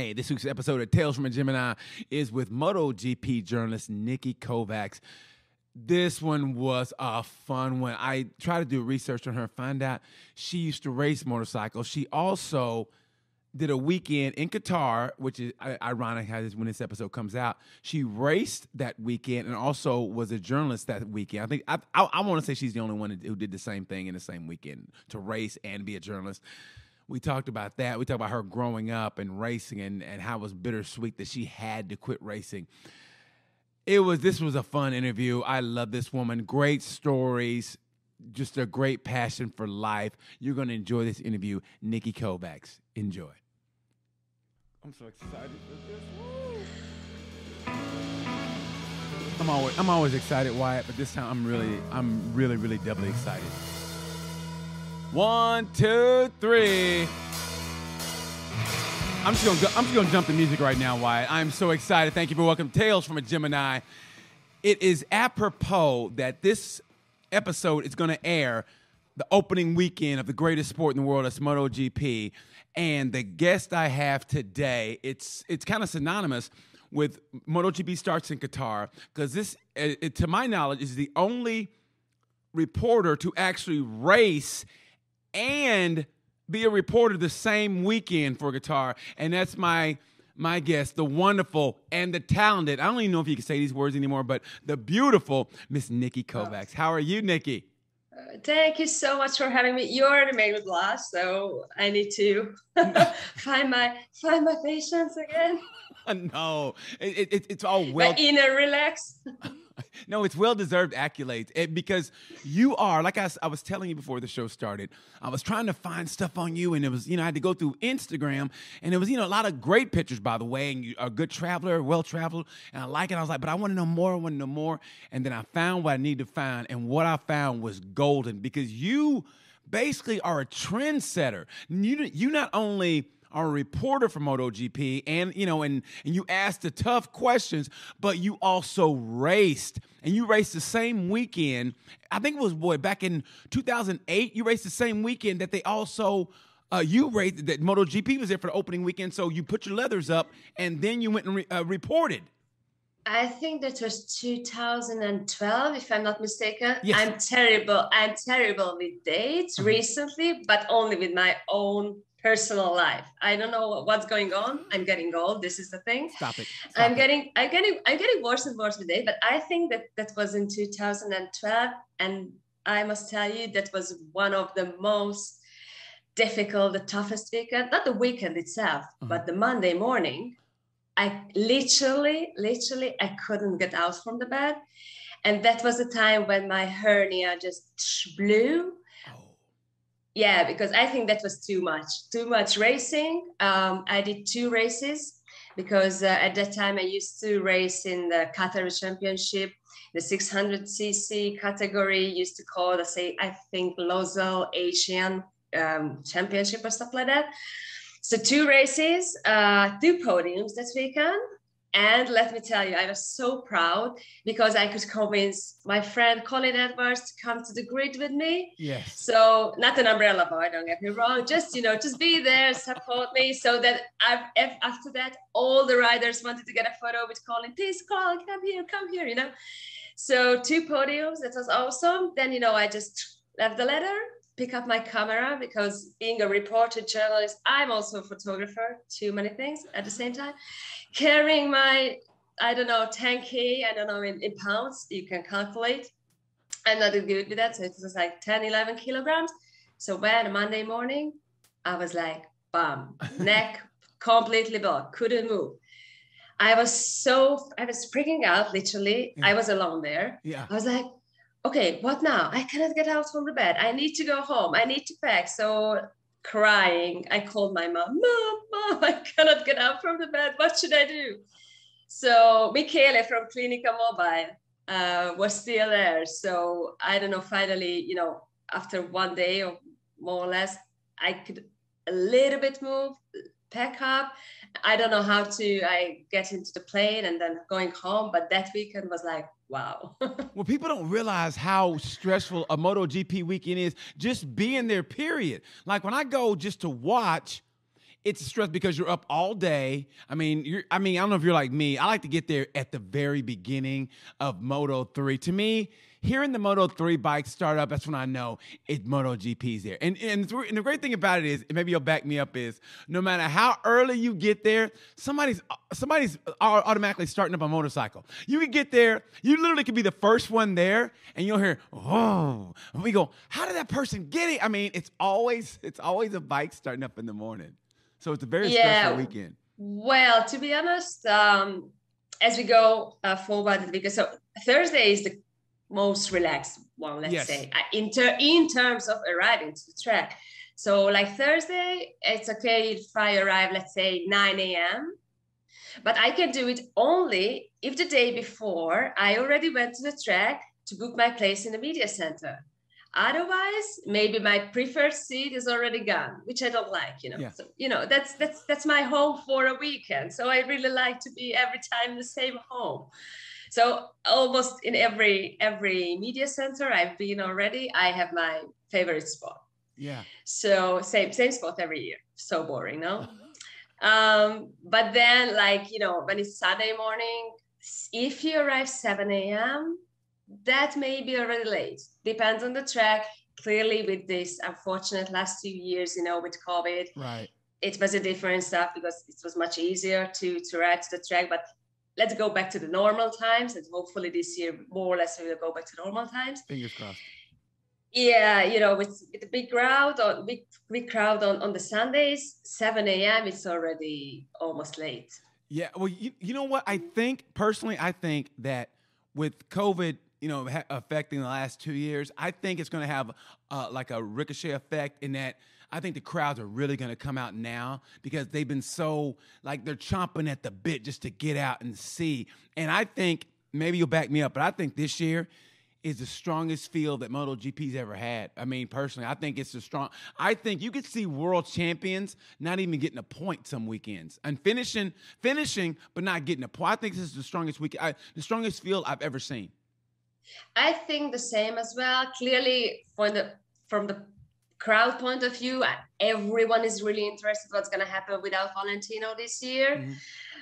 Hey, this week's episode of Tales from a Gemini is with MotoGP journalist Nikki Kovacs. This one was a fun one. I tried to do research on her and find out she used to race motorcycles. She also did a weekend in Qatar, which is ironic how when this episode comes out. She raced that weekend and also was a journalist that weekend. I think I want to say she's the only one who did the same thing in the same weekend, to race and be a journalist. We talked about that. We talked about her growing up and racing and how it was bittersweet that she had to quit racing. This was a fun interview. I love this woman. Great stories, just a great passion for life. You're going to enjoy this interview. Nikki Kovacs. Enjoy. I'm so excited for this. Woo! I'm always excited, Wyatt, but this time I'm really doubly excited. 1, 2, 3. I'm just gonna jump the music right now, Wyatt. I'm so excited. Thank you for welcoming Tales from a Gemini. It is apropos that this episode is gonna air the opening weekend of the greatest sport in the world, that's MotoGP. And the guest I have today, it's kind of synonymous with MotoGP starts in Qatar, because this, to my knowledge, is the only reporter to actually race and be a reporter the same weekend for Qatar. And that's my guest, the wonderful and the talented, I don't even know if you can say these words anymore, but the beautiful Miss Nikki Kovacs. How are you, Nikki? Thank you so much for having me. You already made me laugh, so I need to find my patience again. No, it's all well. My inner relax. No, it's well-deserved accolades, because you are, like I was telling you before the show started, I was trying to find stuff on you, and it was, I had to go through Instagram, and it was, a lot of great pictures, by the way, and you are a good traveler, well-traveled, and I like it. I was like, but I want to know more, and then I found what I needed to find, and what I found was golden, because you basically are a trendsetter. You not only are a reporter for MotoGP, and and you asked the tough questions, but you also raced, and you raced the same weekend. I think it was back in 2008. You raced the same weekend that they also you raced, that MotoGP was there for the opening weekend. So you put your leathers up, and then you went and reported. I think that was 2012, if I'm not mistaken. Yes. I'm terrible with dates recently, but only with my own personal life. I don't know what's going on. I'm getting old. This is the thing. Stop it. I'm getting worse and worse with it. But I think that was in 2012, and I must tell you that was one of the most difficult, the toughest weekend. Not the weekend itself, but the Monday morning. I literally, I couldn't get out from the bed, and that was the time when my hernia just blew. Yeah, because I think that was too much racing. I did 2 races, because at that time I used to race in the Qatari Championship, the 600cc category, used to call it, I think, Local Asian Championship or stuff like that. So 2 races, 2 podiums this weekend. And let me tell you, I was so proud, because I could convince my friend Colin Edwards to come to the grid with me. Yes. So not an umbrella boy, don't get me wrong. Just, just be there, support me. So that after that, all the riders wanted to get a photo with Colin. Please, Colin, come here, So 2 podiums, that was awesome. Then, I just left the letter, pick up my camera, because being a reporter, journalist, I'm also a photographer, too many things at the same time. Carrying my, 10K, in pounds, you can calculate. I'm not good with that, so it was 10-11 kilograms. So when Monday morning, I was like, bam, neck completely blocked, couldn't move. I was freaking out, literally. Yeah. I was alone there. Yeah. I was like, okay, what now? I cannot get out from the bed. I need to go home. I need to pack. So crying, I called my mom. Mom, I cannot get out from the bed. What should I do? So Michele from Clinica Mobile was still there. So I don't know, finally, after one day or more or less, I could a little bit move, pack up. I don't know how to, I get into the plane and then going home. But that weekend was like, wow. Well, people don't realize how stressful a MotoGP weekend is, just being there, period. Like when I go just to watch, It's stressful because you're up all day. I don't know if you're like me. I like to get there at the very beginning of Moto3. To me, hearing the Moto3 bikes start up, that's when I know MotoGP's there. And the great thing about it is, and maybe you'll back me up, is no matter how early you get there, somebody's automatically starting up a motorcycle. You could get there, you literally could be the first one there, and you'll hear, oh, and we go, how did that person get it? I mean, it's always a bike starting up in the morning. So it's a very stressful weekend. Well, to be honest, as we go forward, because so Thursday is the most relaxed one, let's say, in terms of arriving to the track. So like Thursday, it's okay if I arrive, let's say 9 a.m., but I can do it only if the day before I already went to the track to book my place in the media center. Otherwise, maybe my preferred seat is already gone, which I don't like, So, that's my home for a weekend. So I really like to be every time the same home. So almost in every media center I've been already, I have my favorite spot. Yeah. So same spot every year. So boring, no? But then, when it's Sunday morning, if you arrive 7 a.m., that may be already late. Depends on the track. Clearly, with this unfortunate last 2 years, with COVID, right, it was a different stuff because it was much easier to ride to the track. But let's go back to the normal times, and hopefully this year, more or less, we'll go back to normal times. Fingers crossed. Yeah, with the big crowd on the Sundays, 7 a.m., it's already almost late. Yeah, well, you know what? I think that with COVID, affecting the last 2 years, I think it's going to have a ricochet effect in that. I think the crowds are really going to come out now because they've been they're chomping at the bit just to get out and see. And I think, maybe you'll back me up, but I think this year is the strongest field that MotoGP's ever had. I mean, personally, I think it's I think you could see world champions not even getting a point some weekends and finishing, but not getting a point. I think this is the strongest the strongest field I've ever seen. I think the same as well. Clearly, from the crowd point of view, everyone is really interested what's going to happen without Valentino this year,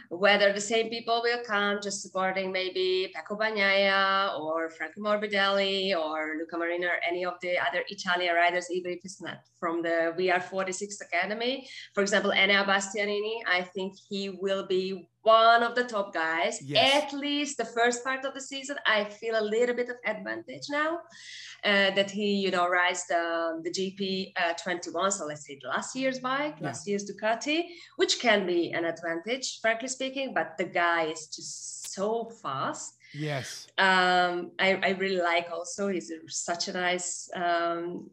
whether the same people will come just supporting maybe Paco Bagnaia or Franco Morbidelli or Luca Marino or any of the other Italian riders, even if it's not from the VR46 Academy. For example, Enea Bastianini, I think he will be one of the top guys, at least the first part of the season. I feel a little bit of advantage now that he, rides the GP 21, so let's say last year's bike, last year's Ducati, which can be an advantage, frankly speaking, but the guy is just so fast. Yes. I really like also, he's such a nice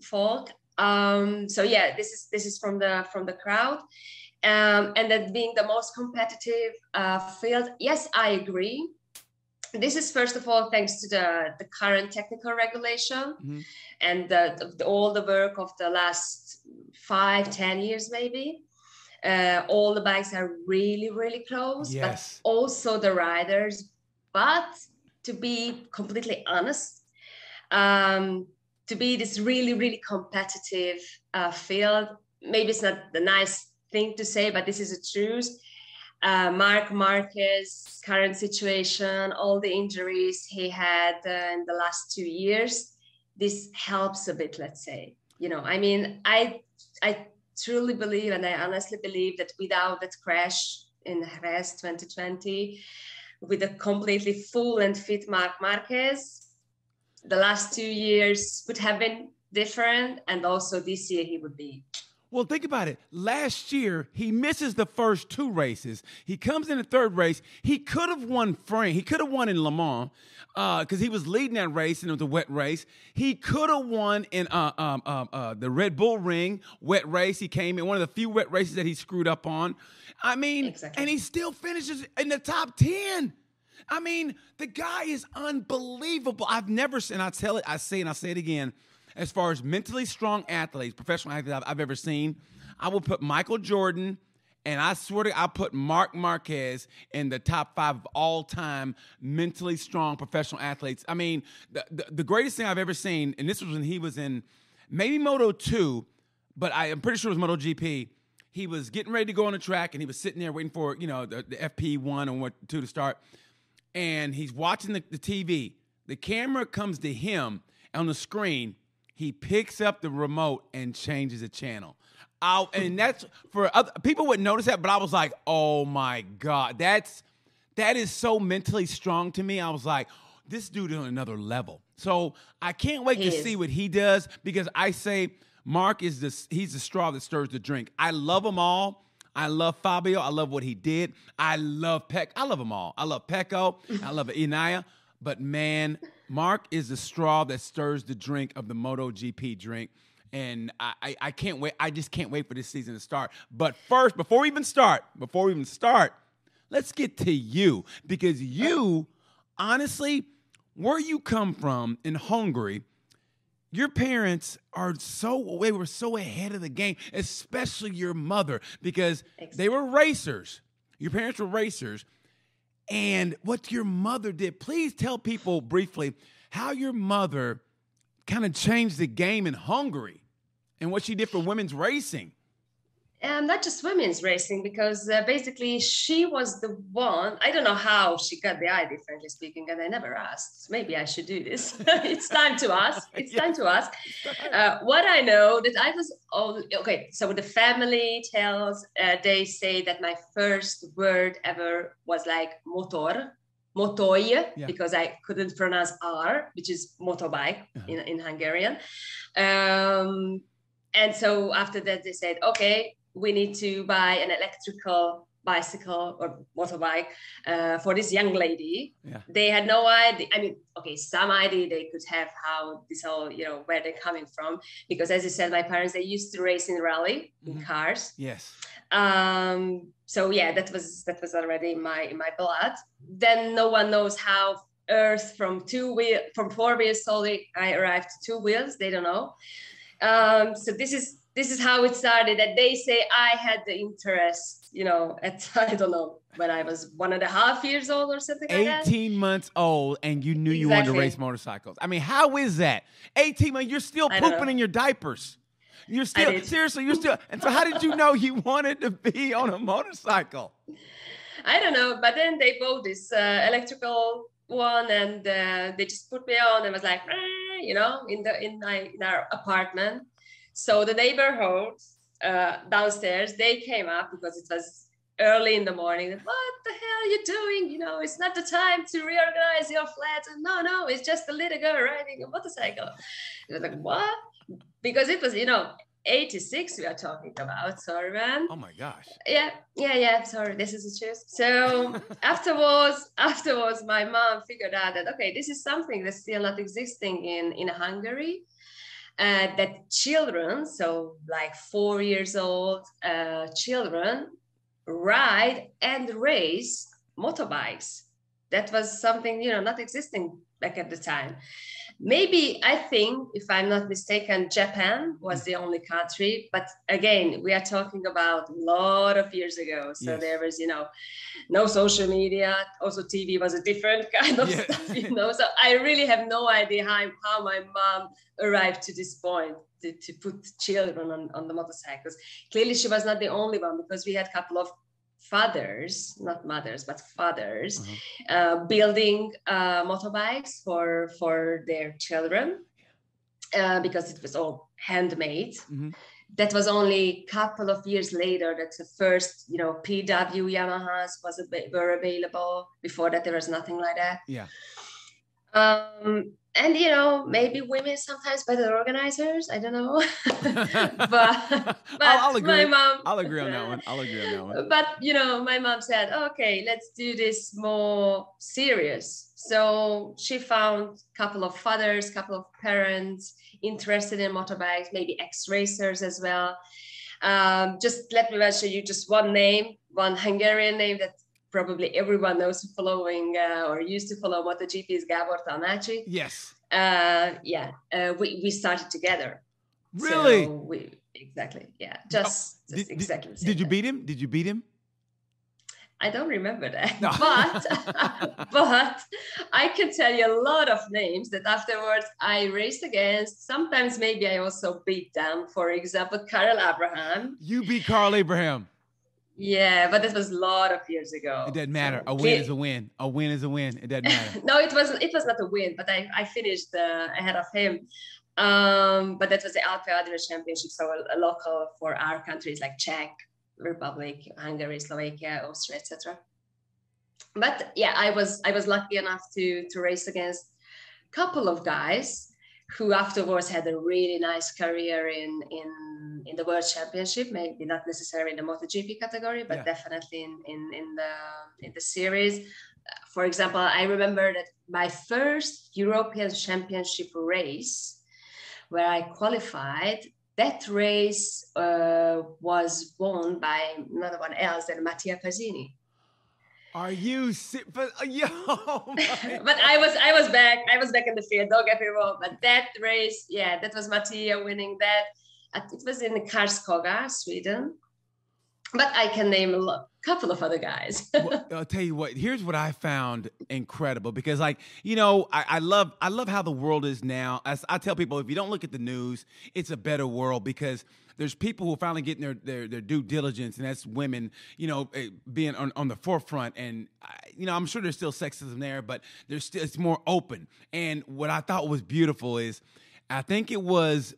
folk. So yeah, this is from the crowd. And that being the most competitive field. Yes, I agree. This is, first of all, thanks to the current technical regulation and all the work of the last 5-10 years, maybe. All the bikes are really, really close, but also the riders. But to be completely honest, to be this really, really competitive field, maybe it's not the nice thing to say, but this is a truth. Marc Marquez, current situation, all the injuries he had in the last 2 years, this helps a bit, let's say. I truly believe, and I honestly believe, that without that crash in Jerez 2020, with a completely full and fit Marc Marquez, the last 2 years would have been different, and also this year he would be. Well, think about it. Last year, he misses the first two races. He comes in the third race. He could have won France. He could have won in Le Mans because he was leading that race, and it was a wet race. He could have won in the Red Bull Ring wet race. He came in one of the few wet races that he screwed up on. And he still finishes in the top 10. I mean, the guy is unbelievable. I've never seen, I'll say it again, as far as mentally strong athletes, professional athletes I've ever seen, I will put Michael Jordan, and I swear to God, I'll put Marc Marquez in the top 5 of all time mentally strong professional athletes. I mean, the greatest thing I've ever seen, and this was when he was in maybe Moto 2, but I'm pretty sure it was Moto GP, He was getting ready to go on the track, and he was sitting there waiting for, you know, the FP1 or what, 2 to start. And he's watching the TV. The camera comes to him on the screen. He picks up the remote and changes the channel. And that's for other people wouldn't notice that, but I was like, oh my God, that is so mentally strong to me. I was like, this dude is on another level. So I can't wait to see what he does, because I say Marc is he's the straw that stirs the drink. I love them all. I love Fabio. I love what he did. I love Pecco. I love them all. I love Pecco. I love Enea. But man, Marc is the straw that stirs the drink of the MotoGP drink. And I can't wait. I just can't wait for this season to start. But first, before we even start, let's get to you. Because you, honestly, where you come from in Hungary, your parents were so ahead of the game, especially your mother, because they were racers. Your parents were racers. And what your mother did, please tell people briefly how your mother kind of changed the game in Hungary and what she did for women's racing. Not just women's racing, because basically she was the one. I don't know how she got the idea, frankly speaking, and I never asked. Maybe I should do this. It's time to ask. What I know that I was okay. So the family tells, they say that my first word ever was like motor, because I couldn't pronounce R, which is motorbike in Hungarian. And so after that, they said, okay, we need to buy an electrical bicycle or motorbike for this young lady. Yeah. They had no idea. I mean, okay, some idea they could have how this all, you know, where they're coming from. Because as you said, my parents, they used to race in rally in cars. Yes. So yeah, that was already in my blood. Then no one knows how Earth from 4 wheels slowly I arrived to 2 wheels. They don't know. So this is how it started, that they say I had the interest, you know, at, I don't know, when I was 1.5 years old or something like that. 18 months old, and you knew you wanted to race motorcycles. I mean, how is that? 18 months, you're still pooping in your diapers. You're still, seriously, and so how did you know you wanted to be on a motorcycle? I don't know, but then they bought this electrical one, and they just put me on, and was like, you know, in our apartment. So the neighborhood downstairs, they came up because it was early in the morning. What the hell are you doing? You know, it's not the time to reorganize your flat. And no, it's just a little girl riding a motorcycle. It was like, what? Because it was, you know, 86 we are talking about. Sorry, man. Oh my gosh. Yeah. Sorry, this is a choice. So afterwards, my mom figured out that, okay, this is something that's still not existing in Hungary. That children, so like 4 years old children, ride and race motorbikes. That was something, you know, not existing back at the time. Maybe, I think, if I'm not mistaken, Japan was the only country. But again, we are talking about a lot of years ago. So there was, you know, no social media. Also, TV was a different kind of stuff, you know. So I really have no idea how my mom arrived to this point to put children on the motorcycles. Clearly, she was not the only one, because we had a couple of fathers, not mothers, but fathers, building motorbikes for their children, because it was all handmade. That was only a couple of years later that the first, you know, PW Yamahas were available. Before that, there was nothing like that. Yeah. And, you know, maybe women sometimes better organizers. I don't know. but I'll agree. My mom... I'll agree on that one. But, you know, my mom said, okay, let's do this more serious. So she found a couple of fathers, couple of parents interested in motorbikes, maybe ex-racers as well. Just let me mention you just one name, one Hungarian name that probably everyone knows following or used to follow MotoGP is Gabor Talmácsi. Yes. We started together. Really? So exactly. Yeah. Did you beat him? I don't remember that, no. but I can tell you a lot of names that afterwards I raced against. Sometimes maybe I also beat them. For example, Carl Abraham. You beat Carl Abraham. Yeah, but this was a lot of years ago. It doesn't matter. A win is a win. A win is a win. It doesn't matter. No, it was not a win, but I finished ahead of him. But that was the Alpe Adria Championship, so a local for our countries like Czech Republic, Hungary, Slovakia, Austria, etc. But yeah, I was lucky enough to race against a couple of guys who afterwards had a really nice career in the World Championship, maybe not necessarily in the MotoGP category, but definitely in the series. For example, I remember that my first European Championship race where I qualified, that race was won by no one else than Mattia Pasini. Are you sick? But, but I was back. I was back in the field. Don't get me wrong. But that race, yeah, that was Mattia winning that. It was in Karlskoga, Sweden. But I can name a couple of other guys. Well, I'll tell you what. Here's what I found incredible, because, like, you know, I love how the world is now. As I tell people, if you don't look at the news, it's a better world, because there's people who are finally getting their due diligence, and that's women, you know, being on the forefront. And, you know, I'm sure there's still sexism there, but there's still, it's more open. And what I thought was beautiful is, I think it was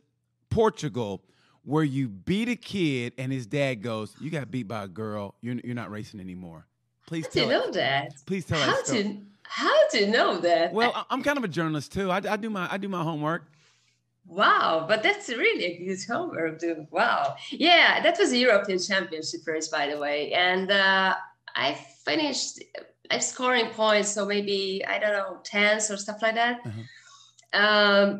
Portugal, where you beat a kid and his dad goes, "You got beat by a girl. You're not racing anymore." Please tell us. How do you know that? Please tell us. How do you know that? Well, I'm kind of a journalist too. I do my homework. Wow, but that's really a good homework, dude. Wow. Yeah, that was a European Championship race, by the way, and I finished. I'm scoring points, so maybe, I don't know, tens or stuff like that. Uh-huh.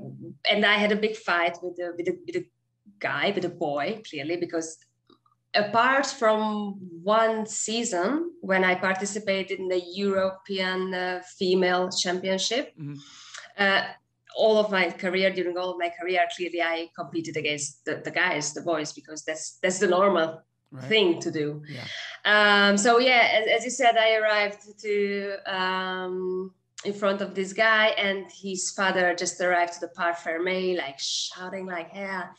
And I had a big fight with the guy, with a boy, clearly, because apart from one season when I participated in the European Female Championship, mm-hmm. During all of my career, clearly I competed against the boys, because that's the normal thing to do. Yeah. As you said, I arrived to in front of this guy, and his father just arrived to the Parc Fermé, like shouting like hell.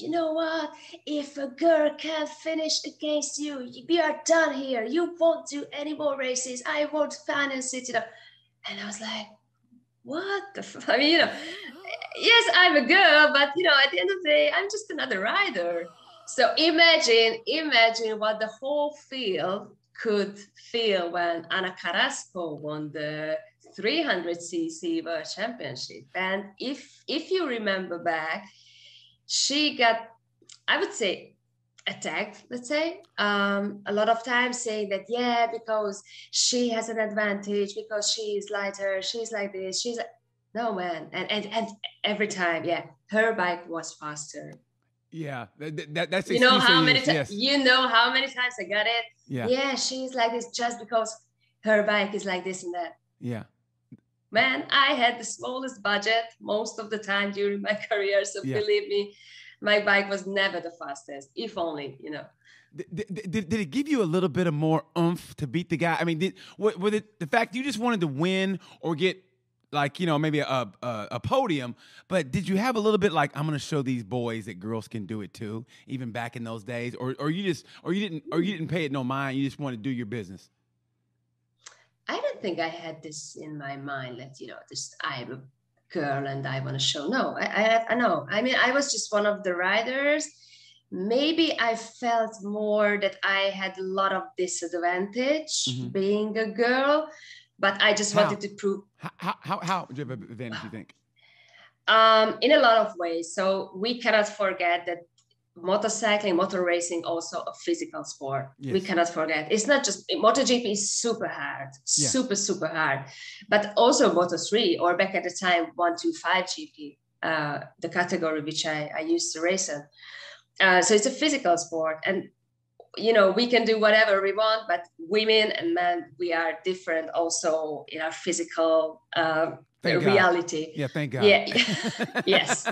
You know what? If a girl can't finish against you, we are done here. You won't do any more races. I won't finance it, you know. And I was like, what the fuck? I mean, you know, yes, I'm a girl, but, you know, at the end of the day, I'm just another rider. So imagine what the whole field could feel when Ana Carrasco won the 300cc World Championship. And if you remember back, she got, I would say, attacked, let's say, a lot of times, saying that, yeah, because she has an advantage, because she's lighter, she's like this, she's like... No, man. And every time, yeah, her bike was faster. Yeah, that's you know how many times, yes. You know how many times I got it? Yeah, she's like this just because her bike is like this and that. Yeah. Man, I had the smallest budget most of the time during my career. So believe me, my bike was never the fastest, if only, you know. Did it give you a little bit of more oomph to beat the guy? I mean, was it the fact you just wanted to win or get, like, you know, maybe a podium, but did you have a little bit like, I'm going to show these boys that girls can do it too, even back in those days, or you didn't pay it no mind, you just wanted to do your business? I don't think I had this in my mind that, you know, this, I'm a girl and I want to show. No, I know. I mean, I was just one of the riders. Maybe I felt more that I had a lot of disadvantage being a girl, but I just wanted to prove. How do you have advantage, you think? In a lot of ways. So we cannot forget that motorcycling, motor racing, also a physical sport. Yes. We cannot forget. It's not just, MotoGP is super hard, super hard. But also Moto3, or back at the time, 125 GP, the category which I used to race in. So it's a physical sport. And, you know, we can do whatever we want, but women and men, we are different also in our physical reality. Yeah, thank God. Yeah. yes.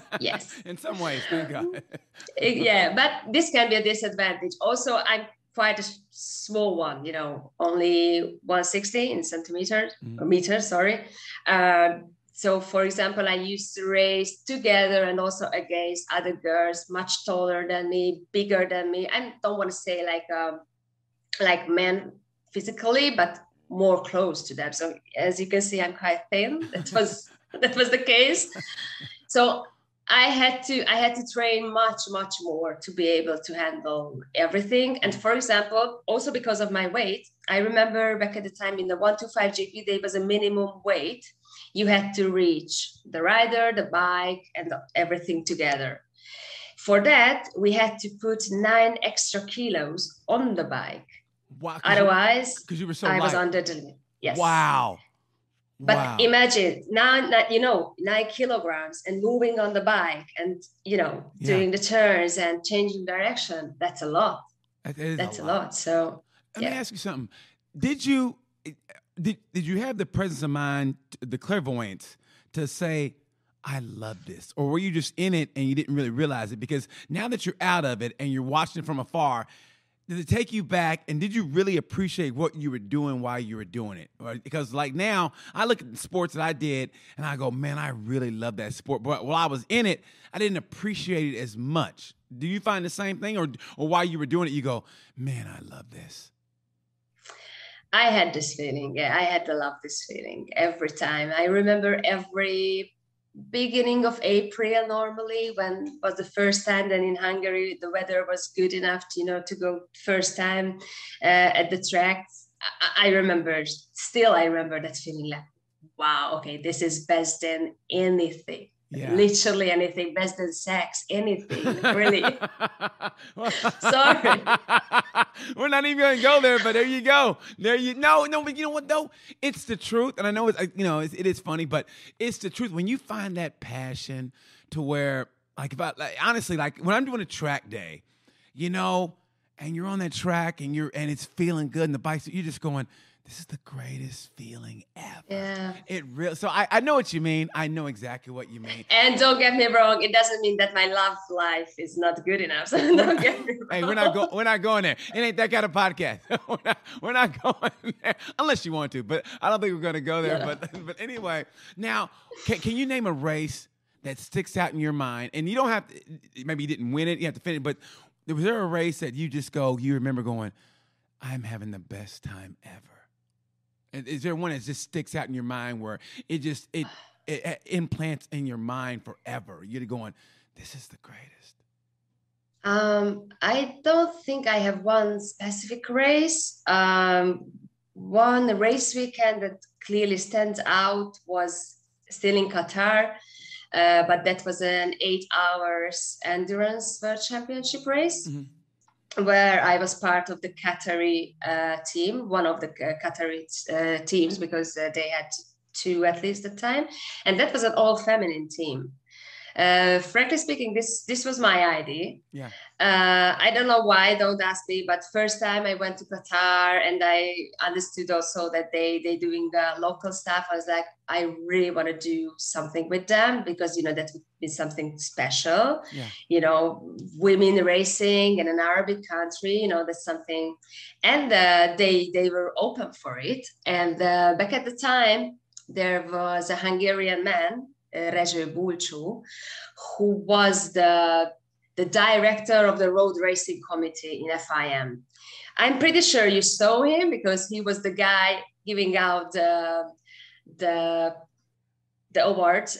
In some ways, thank God. Yeah, but this can be a disadvantage. Also, I'm quite a small one, you know, only 160 in centimeters, or meters, sorry. So, for example, I used to race together and also against other girls much taller than me, bigger than me. I don't want to say like men physically, but more close to them. So, as you can see, I'm quite thin. That was the case. So I had to train much more to be able to handle everything. And for example, also because of my weight, I remember back at the time in the 125 GP, there was a minimum weight you had to reach, the rider, the bike, and everything together. For that, we had to put 9 extra kilos on the bike. Wow, otherwise, because you were so light. I was under the limit. Yes. Wow. But imagine now, you know, 9 kilograms and moving on the bike and, you know, doing the turns and changing direction. That's a lot. That's a lot. So let me ask you something. Did you have the presence of mind, the clairvoyance to say, I love this? Or were you just in it and you didn't really realize it? Because now that you're out of it and you're watching it from afar, did it take you back, and did you really appreciate what you were doing while you were doing it? Because like now, I look at the sports that I did, and I go, man, I really love that sport. But while I was in it, I didn't appreciate it as much. Do you find the same thing? Or while you were doing it, you go, man, I love this? I had this feeling. Yeah, I had to love this feeling every time. I remember every beginning of April normally, when was the first time then in Hungary the weather was good enough to, you know, to go first time at the track. I remember that feeling like, wow, okay, this is best than anything. Yeah. Literally anything, best than sex, anything, really. Sorry. We're not even going to go there, but there you go. But you know what though? It's the truth. And I know it's, you know, it is funny, but it's the truth. When you find that passion to where, like, if I, like, honestly, like when I'm doing a track day, you know, and you're on that track and it's feeling good and the bike's, you're just going, this is the greatest feeling ever. Yeah. It really. So I know what you mean. I know exactly what you mean. And don't get me wrong. It doesn't mean that my love life is not good enough. So don't get me wrong. Hey, we're not going there. It ain't that kind of podcast. we're not going there unless you want to. But I don't think we're going to go there. Yeah. But anyway, now can you name a race that sticks out in your mind? And you don't have to. Maybe you didn't win it. You have to finish. But was there a race that you just go? You remember going, I'm having the best time ever. Is there one that just sticks out in your mind where it implants in your mind forever? You're going, this is the greatest. I don't think I have one specific race. One race weekend that clearly stands out was still in Qatar, but that was an 8 hours endurance world championship race. Mm-hmm. Where I was part of the Qatari team, one of the Qatari teams, because they had 2 athletes at the time. And that was an all-feminine team. Frankly speaking, this was my idea. Yeah. I don't know why, don't ask me, but first time I went to Qatar and I understood also that they doing local stuff. I was like, I really want to do something with them because, you know, that would be something special. Yeah. You know, women racing in an Arabic country, you know, that's something. And they were open for it. And back at the time, there was a Hungarian man, Rezső Bulcsú, who was the director of the road racing committee in FIM. I'm pretty sure you saw him because he was the guy giving out the awards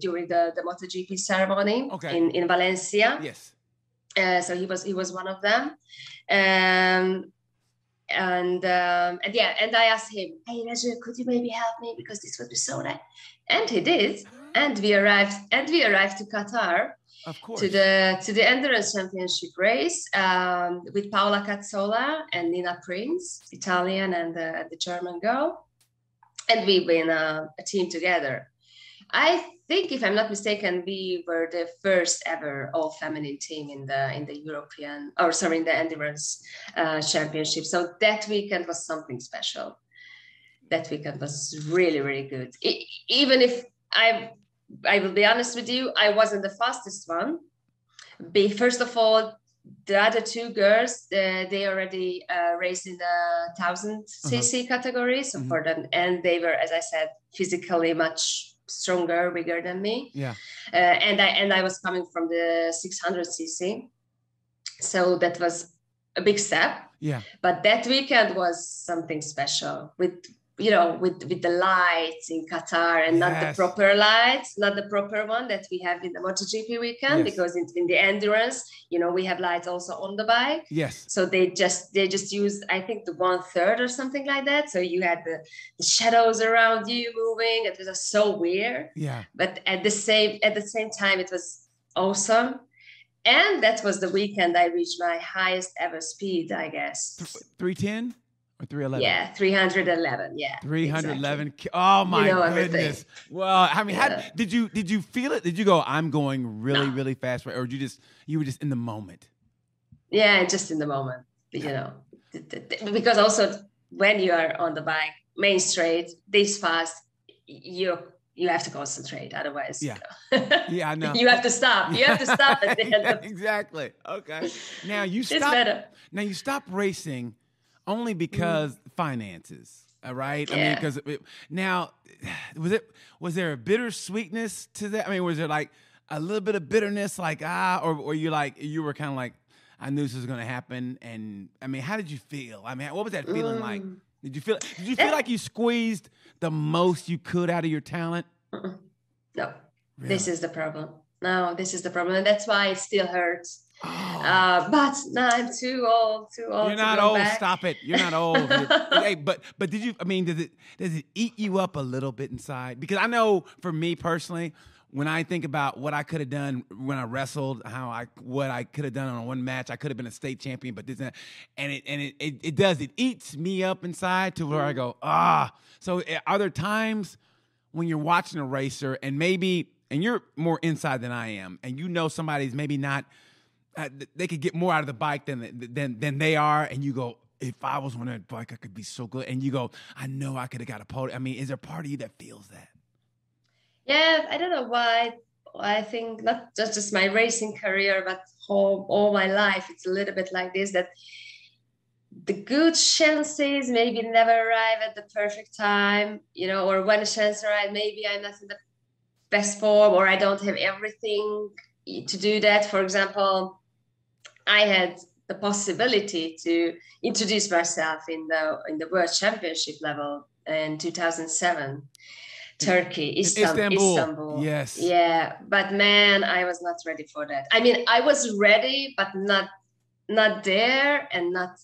during the MotoGP ceremony in Valencia. Yes. So he was one of them. And I asked him, hey Rezső, could you maybe help me because this would be so nice? And he did, and we arrived to Qatar, of course, to the endurance championship race with Paola Cazzola and Nina Prinz, Italian and the German girl, and we were in a team together. I think, if I'm not mistaken, we were the first ever all-feminine team in the endurance championship. So that weekend was something special. That weekend was really, really good. Even if I will be honest with you, I wasn't the fastest one. First of all, the other two girls, they already raced in the 1000cc category. So for them, and they were, as I said, physically much stronger, bigger than me. Yeah. And I was coming from the 600cc. So that was a big step. Yeah. But that weekend was something special with, you know, with the lights in Qatar, and not the proper lights, not the proper one that we have in the MotoGP weekend, because in the endurance, you know, we have lights also on the bike. Yes. So they just used, I think, the 1/3 or something like that. So you had the shadows around you moving. It was just so weird. Yeah. But at the same time, it was awesome. And that was the weekend I reached my highest ever speed, I guess. 310? Or 311? Yeah, 311. Yeah, 311. Exactly. Oh my goodness! Well, I mean, how, did you feel it? Did you go, I'm going really fast, or you were just in the moment? Yeah, just in the moment. You know, because also when you are on the bike, main straight, this fast, you have to concentrate, otherwise. Yeah, yeah, I know. You have to stop. You have to stop at the end. Exactly. Okay. Now you stop. It's better. Now you stop racing. Only because finances, right? Yeah. I mean, because now, was there a bittersweetness to that? I mean, was there like a little bit of bitterness, like or you like you were kind of like, I knew this was going to happen, and I mean, how did you feel? I mean, what was that feeling like? Did you feel like you squeezed the most you could out of your talent? No, really? This is the problem. No, this is the problem, and that's why it still hurts. Oh. But no, I'm too old. You're not old. Back. Stop it. You're not old. Hey, but did you? I mean, does it eat you up a little bit inside? Because I know for me personally, when I think about what I could have done when I wrestled, what I could have done on one match, I could have been a state champion. But this and it eats me up inside to where I go So are there times when you're watching a racer and maybe and you're more inside than I am, and you know somebody's maybe not. They could get more out of the bike than they are, and you go, if I was on that bike, I could be so good. And you go, I know I could have got a podium. I mean, is there a part of you that feels that? Yeah, I don't know why. I think not just my racing career, but all my life, it's a little bit like this, that the good chances maybe never arrive at the perfect time, you know, or when a chance arrives, maybe I'm not in the best form, or I don't have everything to do that. For example, I had the possibility to introduce myself in the World Championship level in 2007, Turkey, Istanbul. Yes. Yeah, but man, I was not ready for that. I mean, I was ready, but not there and not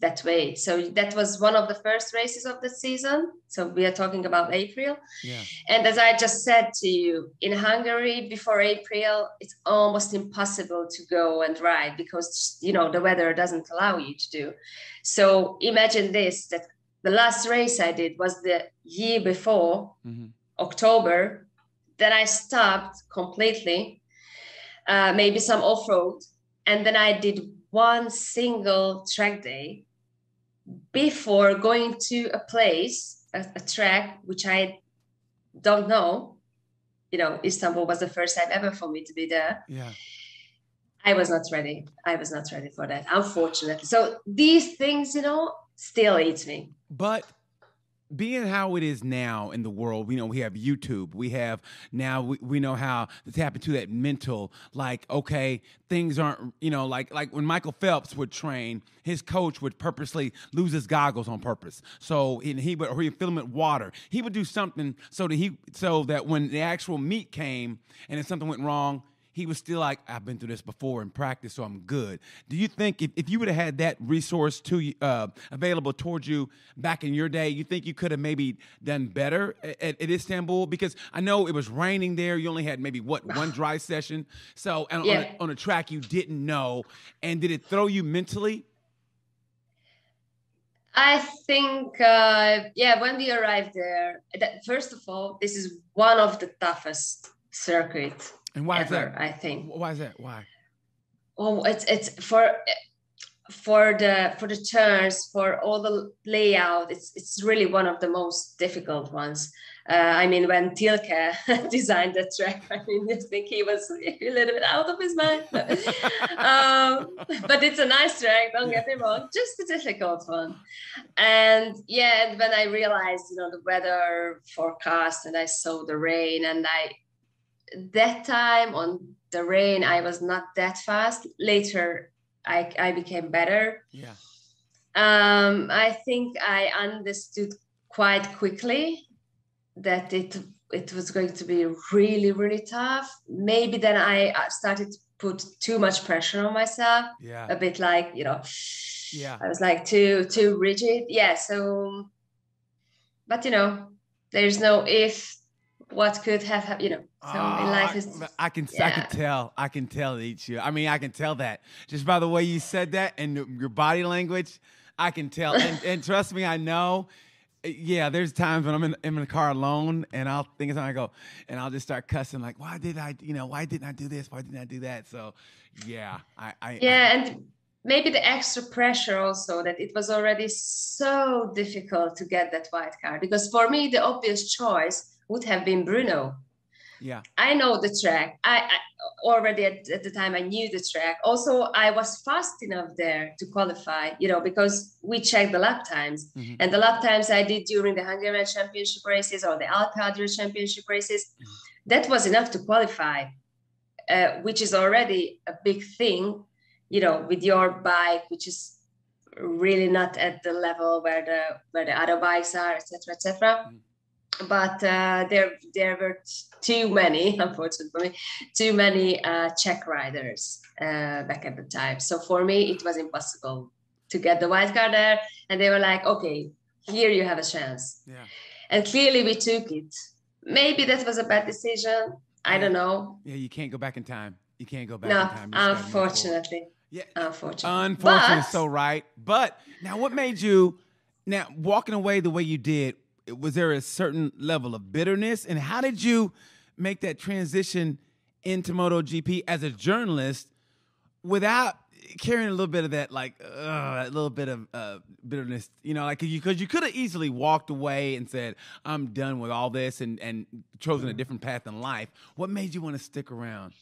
that way. So that was one of the first races of the season. So we are talking about April. Yeah. And as I just said to you, in Hungary before April, it's almost impossible to go and ride because, you know, the weather doesn't allow you to do. So imagine this, that the last race I did was the year before, October. Then I stopped completely, maybe some off-road. And then I did one single track day before going to a place, a track, which I don't know. You know, Istanbul was the first time ever for me to be there. Yeah, I was not ready. I was not ready for that, unfortunately. So these things, you know, still eat me. But being how it is now in the world, we know we have YouTube. We have now we know how to tap into that mental, like, okay, things aren't, you know, like when Michael Phelps would train, his coach would purposely lose his goggles on purpose. So and he would, or he'd fill them with water. He would do something so that when the actual meet came and if something went wrong, he was still like, I've been through this before in practice, so I'm good. Do you think if you would have had that resource available towards you back in your day, you think you could have maybe done better at Istanbul? Because I know it was raining there. You only had maybe, one dry session. So on a track you didn't know. And did it throw you mentally? I think, when we arrived there, first of all, this is one of the toughest circuits. And why is that? I think. Why is that? Why? Well, it's for for the turns, for all the layout, it's really one of the most difficult ones. I mean, when Tilke designed the track, I mean, I think he was a little bit out of his mind. But it's a nice track, don't get me wrong, just a difficult one. And yeah, and when I realized, you know, the weather forecast and I saw the rain, and that time on the rain, I was not that fast. Later, I became better. Yeah. I think I understood quite quickly that it was going to be really, really tough. Maybe then I started to put too much pressure on myself. Yeah. A bit like, you know, yeah, I was like too rigid. Yeah. So, but you know, there's no if, what could have happened, you know. So in life is, I can tell each year. I mean, I can tell that just by the way you said that and your body language, I can tell. And trust me, I know. Yeah, there's times when I'm in the car alone, and I'll think of something, I go, and I'll just start cussing, like, why didn't I do this? Why didn't I do that? So, yeah. And maybe the extra pressure also, that it was already so difficult to get that white card. Because for me, the obvious choice would have been Bruno. Yeah. I know the track. I already at the time, I knew the track. Also, I was fast enough there to qualify, you know, because we checked the lap times. Mm-hmm. And the lap times I did during the Hungarian Championship races or the Alpe-Adria Championship races, mm-hmm, that was enough to qualify, which is already a big thing, you know, with your bike, which is really not at the level where the other bikes are, et cetera, et cetera. Mm-hmm. But there were too many, unfortunately, Czech riders back at the time. So for me, it was impossible to get the white card there. And they were like, okay, here you have a chance. Yeah. And clearly we took it. Maybe that was a bad decision. I don't know. Yeah, you can't go back in time. You can't go back in time. No, unfortunately. Yeah. Unfortunately, but, so right. But now what made you, now walking away the way you did, was there a certain level of bitterness? And how did you make that transition into MotoGP as a journalist without carrying a little bit of that, like, a little bit of bitterness? You know, like, because you could have easily walked away and said, I'm done with all this and chosen a different path in life. What made you want to stick around?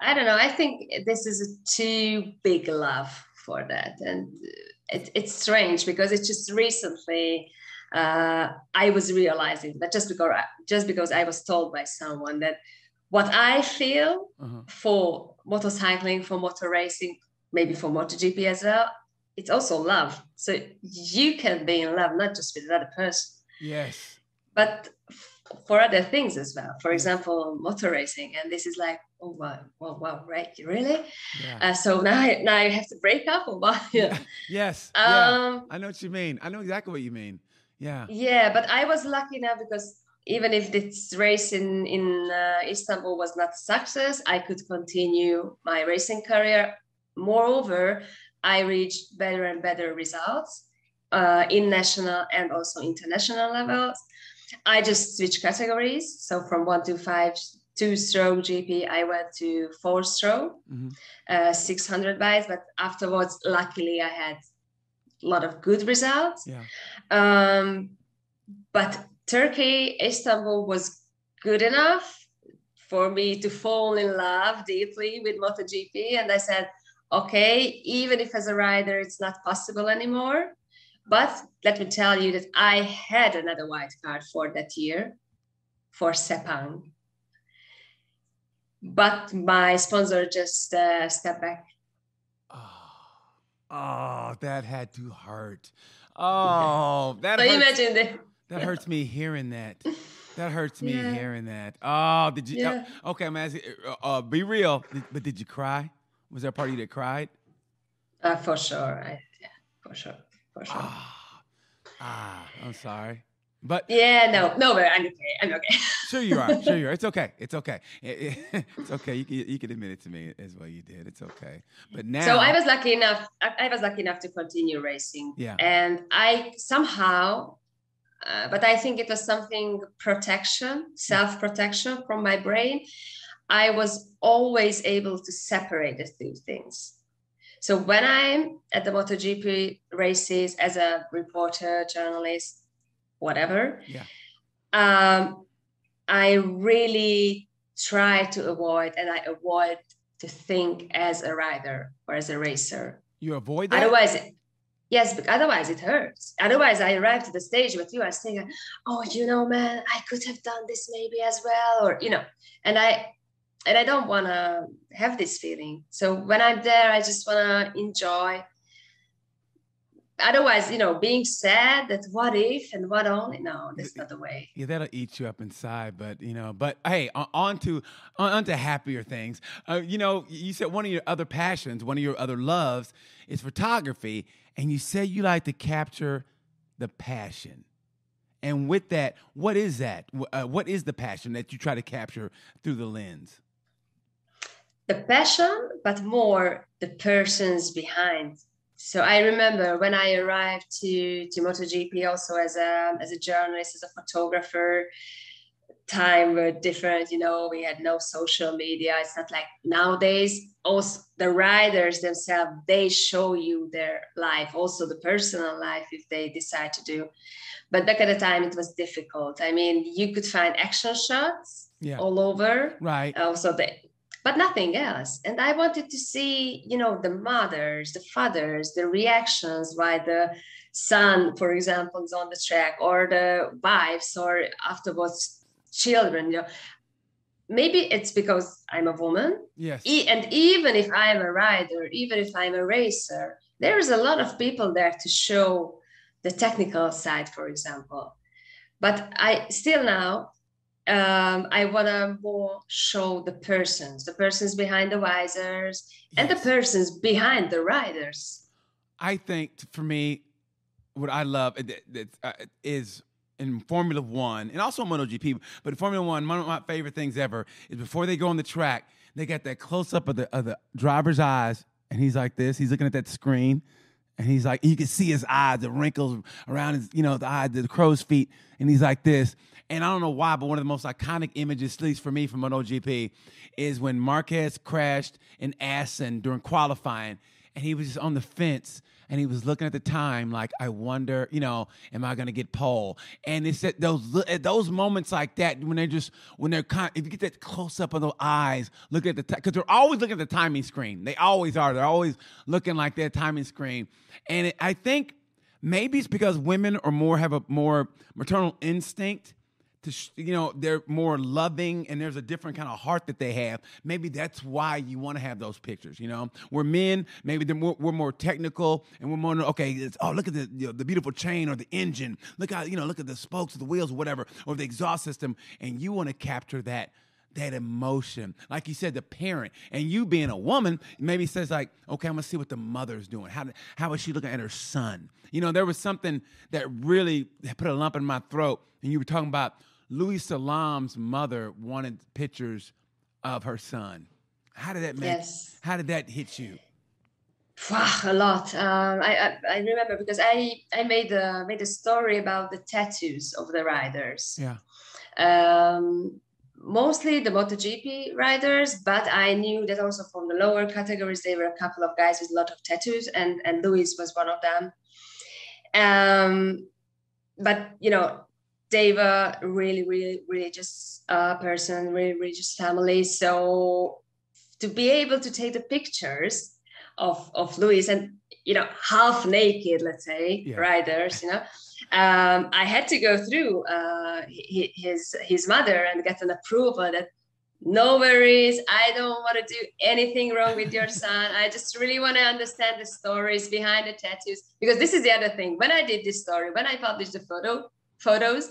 I don't know. I think this is a too big love for that. And it's strange because it's just recently... I was realizing that just because I was told by someone that what I feel for motorcycling, for motor racing, maybe for MotoGP as well, it's also love. So you can be in love, not just with another person. Yes. But for other things as well. For example, motor racing. And this is like, oh, wow, right? Really? Yeah. So now you have to break up or what? Yeah. Yes. Yeah. I know what you mean. I know exactly what you mean. Yeah. Yeah, but I was lucky now because even if this race in Istanbul was not a success, I could continue my racing career. Moreover, I reached better and better results in national and also international levels. I just switched categories. So from 2-stroke GP, I went to 4-stroke, 600 bikes. But afterwards, luckily, I had a lot of good results. Yeah. But Turkey, Istanbul was good enough for me to fall in love deeply with MotoGP. And I said, okay, even if as a rider, it's not possible anymore. But let me tell you that I had another white card for that year for Sepang. But my sponsor just stepped back. Oh, that had to hurt. Oh, that hurts. So imagine that. That hurts me hearing that. That hurts me hearing that. Oh, did you? Yeah. Okay, I'm asking. Be real. But did you cry? Was there a part of you that cried? For sure. For sure. I'm sorry. But no, but I'm okay. Sure you are. It's okay. It's okay. You can admit it to me as well. You did. It's okay. But now, so I was lucky enough. I was lucky enough to continue racing. Yeah. And I somehow, but I think it was something self-protection from my brain. I was always able to separate the two things. So when I'm at the MotoGP races as a reporter, journalist, whatever, I really try to avoid, and I avoid to think as a rider or as a racer. You avoid that? Otherwise, yes, but otherwise it hurts. Otherwise I arrive to the stage with you, I was thinking, oh, you know, man, I could have done this maybe as well, or, you know, and I don't want to have this feeling. So when I'm there, I just want to enjoy. Otherwise, you know, being sad that what if and what only, no, that's not the way. Yeah, that'll eat you up inside. But, you know, but hey, on to happier things. You know, you said one of your other passions, one of your other loves is photography. And you said you like to capture the passion. And with that, what is that? What is the passion that you try to capture through the lens? The passion, but more the persons behind. So I remember when I arrived to MotoGP also as a journalist, as a photographer, time were different, you know, we had no social media. It's not like nowadays. Also, the riders themselves, they show you their life, also the personal life if they decide to do. But back at the time, it was difficult. I mean, you could find action shots all over. Right. But nothing else. And I wanted to see, you know, the mothers, the fathers, the reactions while the son, for example, is on the track, or the wives, or afterwards children. You know, maybe it's because I'm a woman. Yes. And even if I'm a rider, even if I'm a racer, there is a lot of people there to show the technical side, for example. But I still now, I want to more show the persons behind the visors and the persons behind the riders. I think for me, what I love is in Formula One and also MotoGP, but in Formula One, one of my favorite things ever is before they go on the track, they got that close up of the driver's eyes. And he's like this, he's looking at that screen. And he's like, you can see his eyes, the wrinkles around his, you know, the eye, the crow's feet. And he's like this. And I don't know why, but one of the most iconic images, at least for me, from MotoGP, is when Marquez crashed in Austin during qualifying. And he was just on the fence. And he was looking at the time like, I wonder, you know, am I going to get pole? And it's at those moments like that if you get that close up of those eyes, look at the time, because they're always looking at the timing screen. They always are. They're always looking like that timing screen. And I think maybe it's because women have a more maternal instinct to, you know, they're more loving and there's a different kind of heart that they have. Maybe that's why you want to have those pictures, you know? We're men, maybe we're more technical and we're more, okay, look at the beautiful chain or the engine. Look how, you know, look at the spokes, the wheels, or whatever, or the exhaust system. And you want to capture that emotion. Like you said, the parent. And you being a woman, maybe says like, okay, I'm going to see what the mother's doing. How is she looking at her son? You know, there was something that really put a lump in my throat. And you were talking about Louis Salam's mother wanted pictures of her son. How did that make? Yes. How did that hit you? A lot. I remember because I made a story about the tattoos of the riders. Yeah. Mostly the MotoGP riders, but I knew that also from the lower categories there were a couple of guys with a lot of tattoos, and Louis was one of them. But you know, they were really, really religious person, really religious family. So to be able to take the pictures of Louis and, you know, half naked, let's say, riders, you know, I had to go through his mother and get an approval that no worries, I don't want to do anything wrong with your son. I just really want to understand the stories behind the tattoos. Because this is the other thing. When I did this story, when I published the photos, a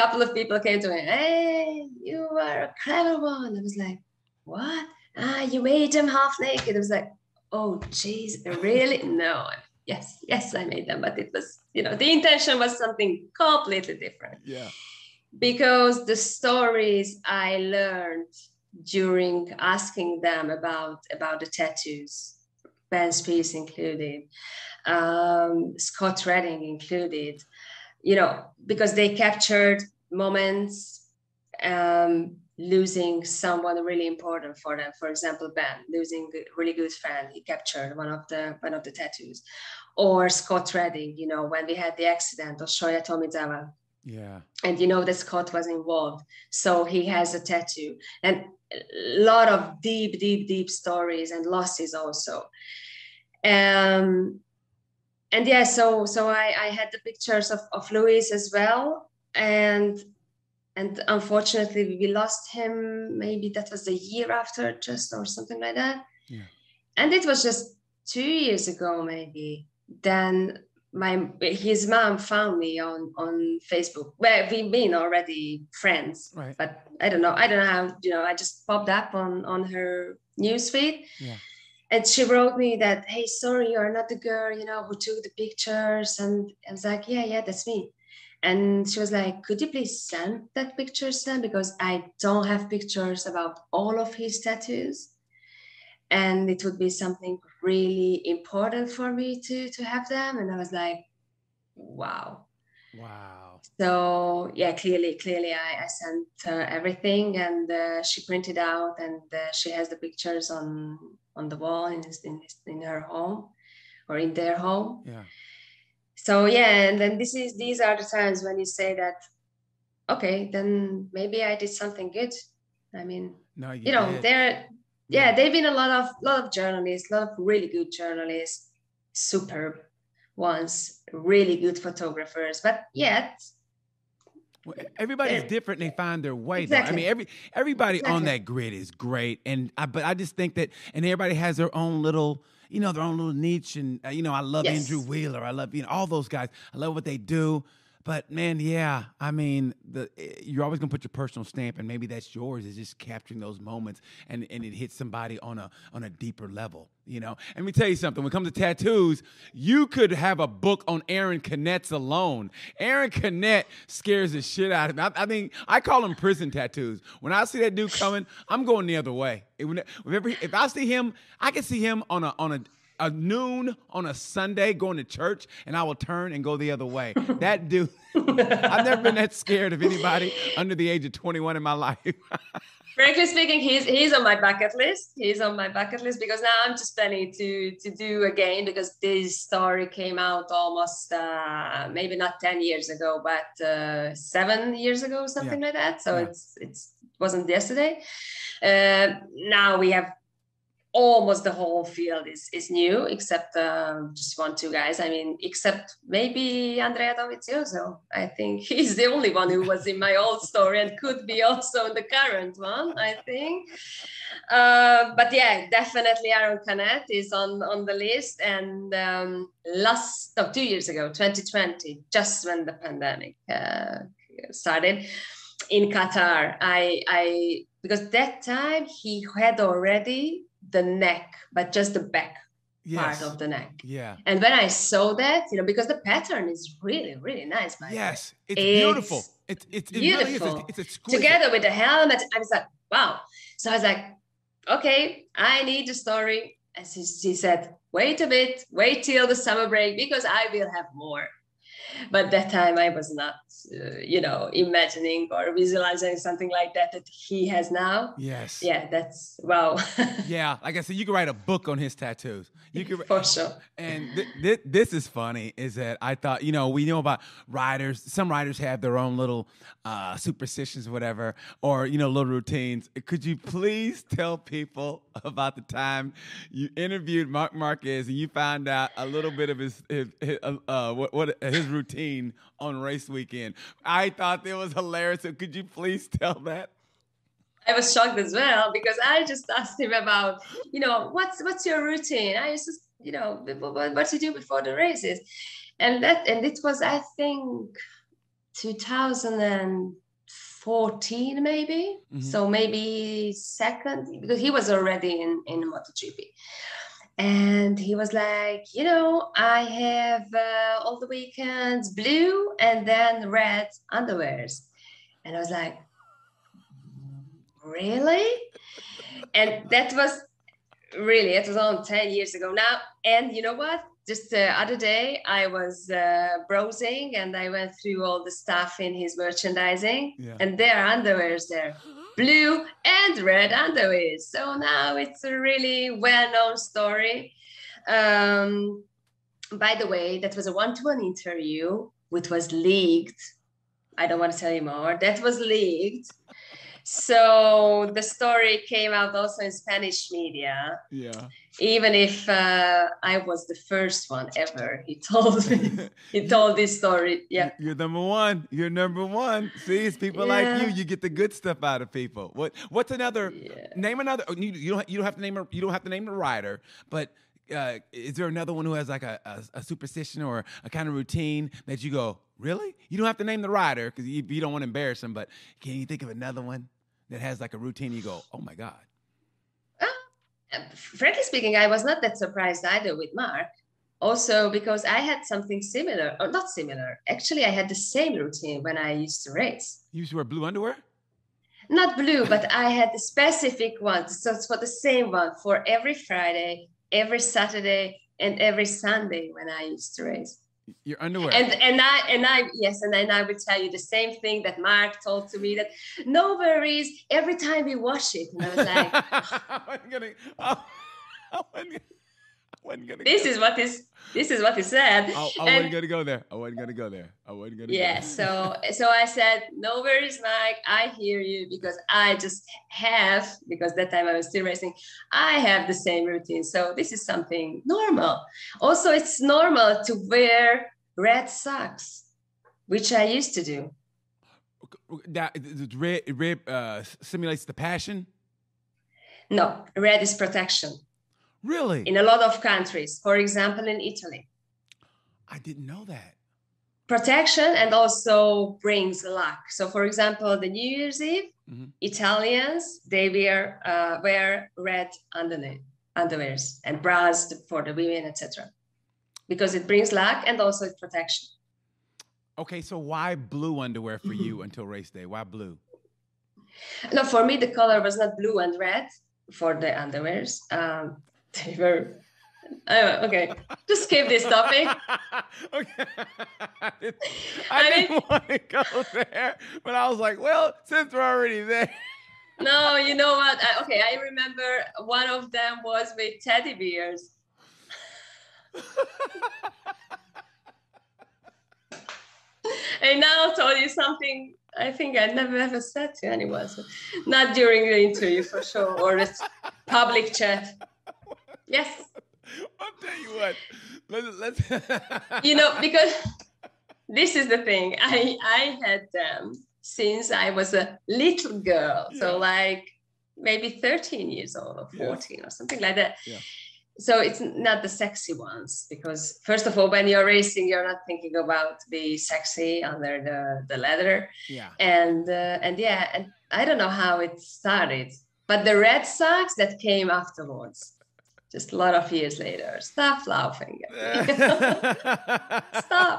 couple of people came to me, hey, you are a clever one. I was like, what? You made them half naked. I was like, oh, geez, really? No, yes, I made them. But it was, you know, the intention was something completely different. Yeah. Because the stories I learned during asking them about the tattoos, Ben's piece included, Scott Redding included, you know, because they captured moments losing someone really important for them. For example, Ben, losing a really good friend. He captured one of the tattoos. Or Scott Redding, you know, when we had the accident of Shoya Tomizawa. Yeah. And you know that Scott was involved. So he has a tattoo. And a lot of deep, deep, deep stories and losses also. And yeah, so I had the pictures of Luis as well. And unfortunately, we lost him. Maybe that was the year after, just or something like that. Yeah. And it was just 2 years ago, maybe. Then his mom found me on Facebook. Well, we've been already friends, right. But I don't know how, you know, I just popped up on her newsfeed. Yeah. And she wrote me that, hey, sorry, you're not the girl, you know, who took the pictures. And I was like, yeah, that's me. And she was like, could you please send that pictures then? Because I don't have pictures about all of his tattoos. And it would be something really important for me to have them. And I was like, wow. So yeah, clearly I sent her everything, and she printed out, and she has the pictures on the wall in her home, or in their home. Yeah. So yeah, and then these are the times when you say that, okay, then maybe I did something good. I mean, no, you know, they're. Yeah, they've been a lot of journalists, a lot of really good journalists, superb ones, really good photographers, but yet everybody's different and they find their way. Exactly. I mean, everybody exactly. on that grid is great, but I just think that, and everybody has their own little, you know, their own little niche, and you know, I love yes. Andrew Wheeler, I love, you know, all those guys, I love what they do. But man, yeah, I mean, you're always gonna put your personal stamp, and maybe that's yours, is just capturing those moments, and it hits somebody on a deeper level, you know. And let me tell you something. When it comes to tattoos, you could have a book on Aaron Canett's alone. Aaron Canet scares the shit out of me. I mean, I call him prison tattoos. When I see that dude coming, I'm going the other way. If I see him, I can see him on a noon on a Sunday going to church, and I will turn and go the other way. That dude, I've never been that scared of anybody under the age of 21 in my life. Frankly speaking, he's on my bucket list. He's on my bucket list because now I'm just planning to do again, because this story came out almost, maybe not 10 years ago, but 7 years ago, something like that. So it wasn't yesterday. Now we have almost the whole field is new, except just 1-2 guys. I mean, except maybe Andrea Dovizioso. I think he's the only one who was in my old story and could be also in the current one, I think. But yeah, definitely Aaron Canet is on the list. And 2 years ago, 2020, just when the pandemic started, in Qatar, I because that time he had already the neck, but just the back part of the neck. Yeah. And when I saw that, you know, because the pattern is really, really nice. Yes, it's beautiful. It's beautiful. Really is, it's together with the helmet. I was like, wow. So I was like, okay, I need the story. And she said, wait a bit, wait till the summer break, because I will have more. But that time I was not, you know, imagining or visualizing something like that he has now. Yes. Yeah, that's, wow. Yeah, like I said, you can write a book on his tattoos. You could, for sure. And this is funny, is that I thought, you know, we know about riders. Some riders have their own little superstitions, whatever, or, you know, little routines. Could you please tell people about the time you interviewed Marc Marquez and you found out a little bit of his routine on race weekend? I thought it was hilarious. So could you please tell that? I was shocked as well, because I just asked him about, you know, what's your routine? I just, you know, what you do before the races, and it was, I think, 2014 maybe. Mm-hmm. So maybe second, because he was already in MotoGP. And he was like, you know, I have all the weekends blue and then red underwears. And I was like, really? And that was really, it was on 10 years ago now. And you know what? Just the other day, I was browsing and I went through all the stuff in his merchandising, and there are underwears there. blue and red underwear. So now it's a really well-known story. By the way, that was a one-to-one interview, which was leaked. I don't want to tell you more. That was leaked. So the story came out also in Spanish media. Yeah. Even if I was the first one ever, he told me. He told this story. Yeah. You're number one. You're number one. See, it's people like you. You get the good stuff out of people. What's another? Yeah. Name another. You don't have to name. You don't have to name the rider, but. Is there another one who has like a superstition or a kind of routine that you go, really? You don't have to name the rider because you don't want to embarrass him, but can you think of another one that has like a routine you go, oh my God? Frankly speaking, I was not that surprised either with Marc. Also because I had something similar, or not similar. Actually, I had the same routine when I used to race. You used to wear blue underwear? Not blue, but I had the specific one. So it's for the same one for every Friday, every Saturday and every Sunday when I used to race. Your underwear. And I would tell you the same thing that Marc told to me, that no worries, every time we wash it. And I was like, I wasn't gonna go. This is what he said. I wasn't gonna go there. Yeah, so I said, no worries, Marc, I hear you, because I just have, because that time I was still racing, I have the same routine. So this is something normal. Also, it's normal to wear red socks, which I used to do. That red simulates the passion? No, red is protection. Really? In a lot of countries, for example, in Italy. I didn't know that. Protection and also brings luck. So, for example, the New Year's Eve, Italians, they wear red underwears and bras for the women, etc. Because it brings luck and also protection. Okay, so why blue underwear for you until race day? Why blue? No, for me, the color was not blue and red for the underwears. They were, okay, just skip this topic. Okay. I mean, want to go there, but I was like, well, since we're already there. No, you know what? I remember one of them was with teddy bears. And now I'll tell you something I think I never ever said to anyone. So not during the interview, for sure, or it's public chat. Yes. I'll tell you what. Let's you know, because this is the thing. I had them since I was a little girl. Yeah. So like maybe 13 years old or 14 or something like that. Yeah. So it's not the sexy ones, because first of all, when you're racing, you're not thinking about the sexy under the leather. Yeah. And I don't know how it started, but the red socks that came afterwards. Just a lot of years later. Stop laughing. Stop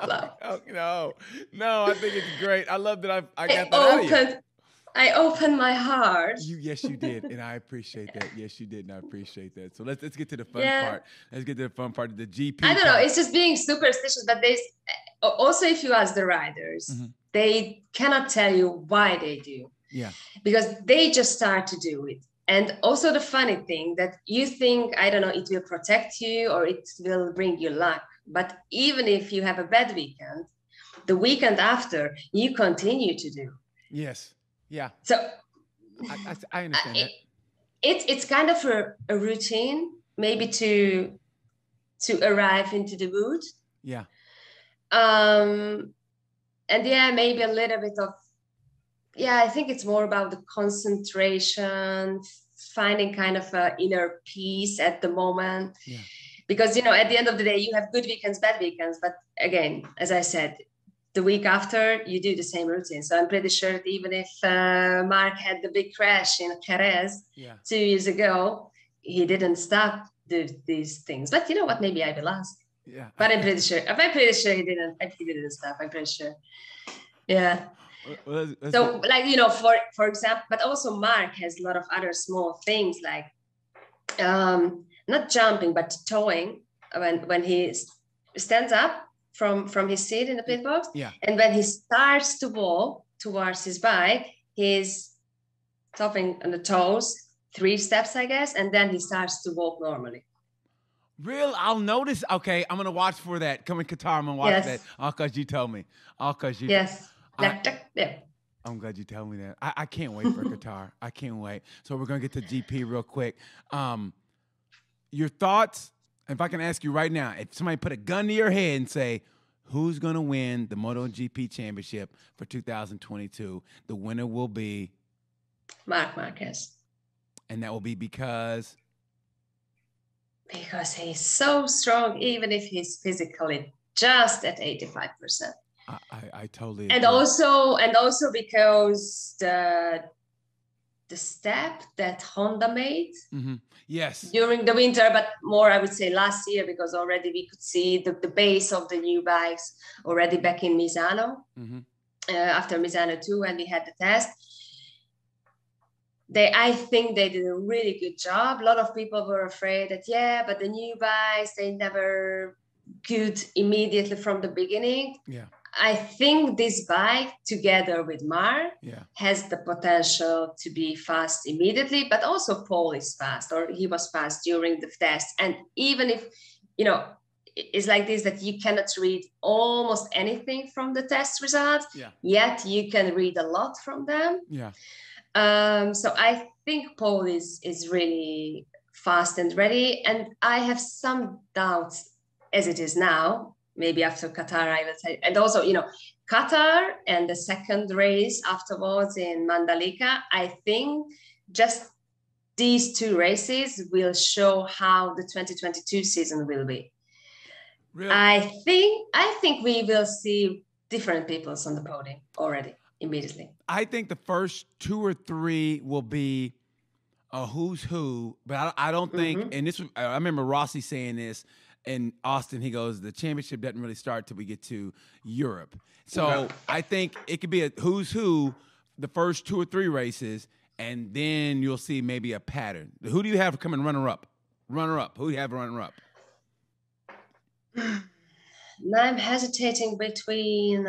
laughing. Oh, no, I think it's great. I love that I got that out of you. I opened my heart. Yes, you did, and I appreciate that. Yes, you did, and I appreciate that. So let's get to the fun part. Let's get to the fun part of the GP. I don't know. It's just being superstitious, but they also, if you ask the riders, they cannot tell you why they do. Yeah, because they just start to do it. And also the funny thing that you think, I don't know, it will protect you or it will bring you luck. But even if you have a bad weekend, the weekend after, you continue to do. Yes. Yeah. So I understand that. It's kind of a routine, maybe to arrive into the mood. Yeah. Maybe a little bit of. Yeah, I think it's more about the concentration, finding kind of an inner peace at the moment. Yeah. Because, at the end of the day, you have good weekends, bad weekends. But again, as I said, the week after, you do the same routine. So I'm pretty sure that even if Marc had the big crash in Jerez 2 years ago, he didn't stop these things. But you know what? Maybe I will ask. Yeah. But I'm pretty sure he didn't. He didn't stop. I'm pretty sure. Yeah. Well, so like, for example, but also Marc has a lot of other small things like not jumping, but towing when he stands up from his seat in the pit box. Yeah. And when he starts to walk towards his bike, his stopping on the toes, 3 steps, I guess, and then he starts to walk normally. Real? I'll notice. Okay, I'm going to watch for that. Come in Qatar, I'm going to watch that. All because you told me. All because you... Yes. Yeah. I'm glad you told me that. I can't wait for Qatar. I can't wait. So we're going to get to GP real quick. Your thoughts, if I can ask you right now, if somebody put a gun to your head and say, who's going to win the MotoGP Championship for 2022? The winner will be? Marc Marquez. And that will be because? Because he's so strong, even if he's physically just at 85%. I totally agree. And also because the step that Honda made during the winter, but more I would say last year, because already we could see the base of the new bikes already back in Misano after Misano 2, and we had the test. I think they did a really good job. A lot of people were afraid that, but the new bikes, they never good immediately from the beginning. Yeah. I think this bike, together with Marc, has the potential to be fast immediately, but also Paul is fast, or he was fast during the test. And even if, you know, it's like this, that you cannot read almost anything from the test results, yet you can read a lot from them. Yeah. So I think Paul is really fast and ready. And I have some doubts as it is now. Maybe after Qatar, I will say. And also, you know, Qatar and the second race afterwards in Mandalika, I think just these 2 races will show how the 2022 season will be. Really? I think we will see different people on the podium already, immediately. I think the first 2 or 3 will be a who's who, but I don't think, and this, I remember Rossi saying this, in Austin, he goes, the championship doesn't really start till we get to Europe. So I think it could be a who's who the first 2 or 3 races, and then you'll see maybe a pattern. Who do you have coming runner-up? Runner-up. Who do you have runner-up? Now I'm hesitating between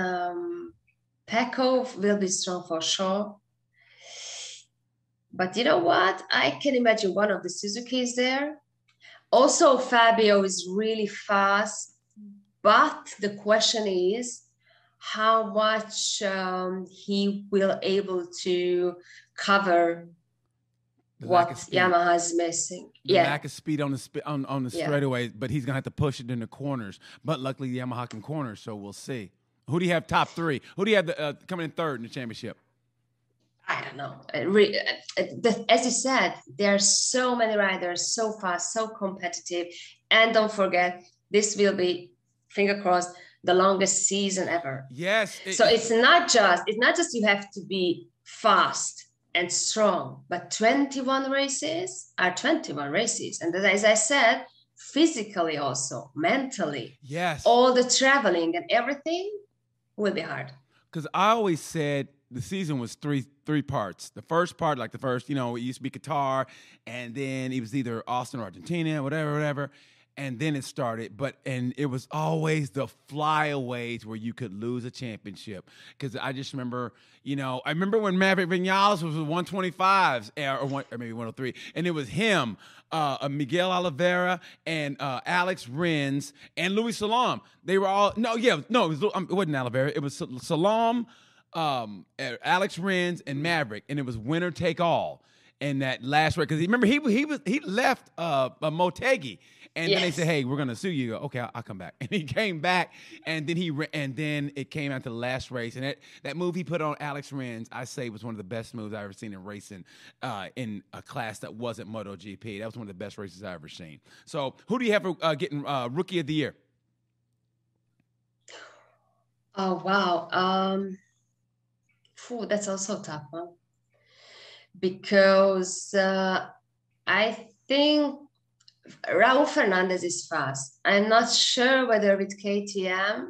Pecco will be strong for sure. But you know what? I can imagine one of the Suzukis there. Also, Fabio is really fast, but the question is how much he will able to cover what Yamaha's missing. Lack of speed on the straightaway, but he's going to have to push it in the corners. But luckily, Yamaha can corner, so we'll see. Who do you have top 3? Who do you have coming in third in the championship? I don't know. As you said, there are so many riders, so fast, so competitive. And don't forget, this will be, finger crossed, the longest season ever. Yes. So it's not just you have to be fast and strong, but 21 races are 21 races. And as I said, physically also, mentally, all the traveling and everything will be hard. Because I always said, the season was three parts. The first part, like the first, you know, it used to be Qatar, and then it was either Austin or Argentina, whatever, and then it started. And it was always the flyaways where you could lose a championship. Because I just remember, you know, I remember when Maverick Viñales was with 125s, or maybe 103, and it was him, Miguel Oliveira, and Alex Rins, and Luis Salam. They were all, it wasn't Oliveira, it was Salam, Alex Rins and Maverick, and it was winner take all in that last record. Because remember, he left Motegi, and then they said, "Hey, we're gonna sue you." You go, okay, I'll come back, and he came back, and then then it came out to the last race, and that move he put on Alex Rins, I say, was one of the best moves I ever seen in racing in a class that wasn't MotoGP. That was one of the best races I ever seen. So, who do you have for getting Rookie of the Year? Oh wow. That's also a tough one, because I think Raul Fernandez is fast. I'm not sure whether with KTM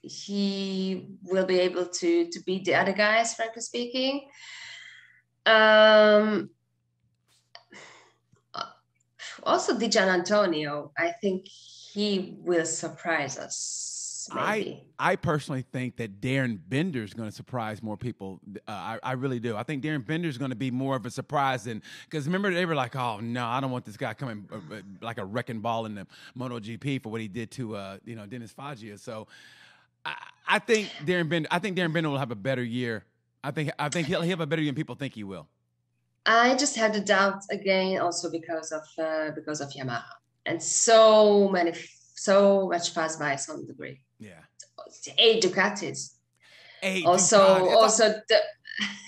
he will be able to beat the other guys, frankly speaking. Also, Dijan Antonio, I think he will surprise us race. Maybe. I personally think that Darren Bender is going to surprise more people. I really do. I think Darren Bender is going to be more of a surprise than, because remember they were like, oh no, I don't want this guy coming like a wrecking ball in the MotoGP for what he did to Dennis Foggia. So I think Darren Bender. I think Darren Bender will have a better year. I think he'll have a better year than people think he will. I just had the doubt again, also because of Yamaha and so much fast bikes on the grid. Yeah, 8 Ducatis. 8. Also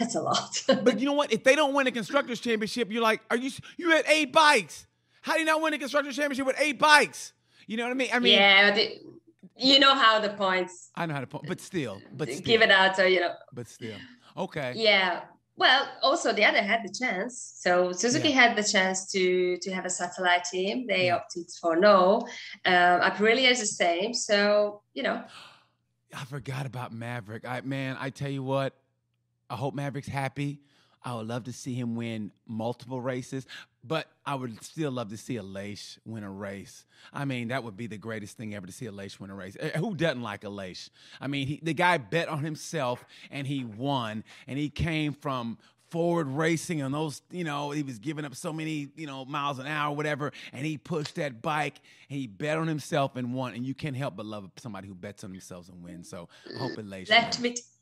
that's a lot. But you know what? If they don't win a constructors championship, you're like, you had 8 bikes? How do you not win a constructors championship with 8 bikes? You know what I mean? Yeah. You know how the points. I know how the points, but still, give it out. So But still, okay. Yeah. Well, also the other had the chance. So Suzuki had the chance to have a satellite team. They opted for no. Aprilia is the same. So, I forgot about Maverick. I tell you what, I hope Maverick's happy. I would love to see him win multiple races, but I would still love to see Aleix win a race. I mean, that would be the greatest thing ever to see Aleix win a race. Who doesn't like Aleix? I mean, the guy bet on himself and he won, and he came from forward racing and those, he was giving up so many, miles an hour, whatever, and he pushed that bike and he bet on himself and won. And you can't help but love somebody who bets on themselves and wins. So I hope Aleix.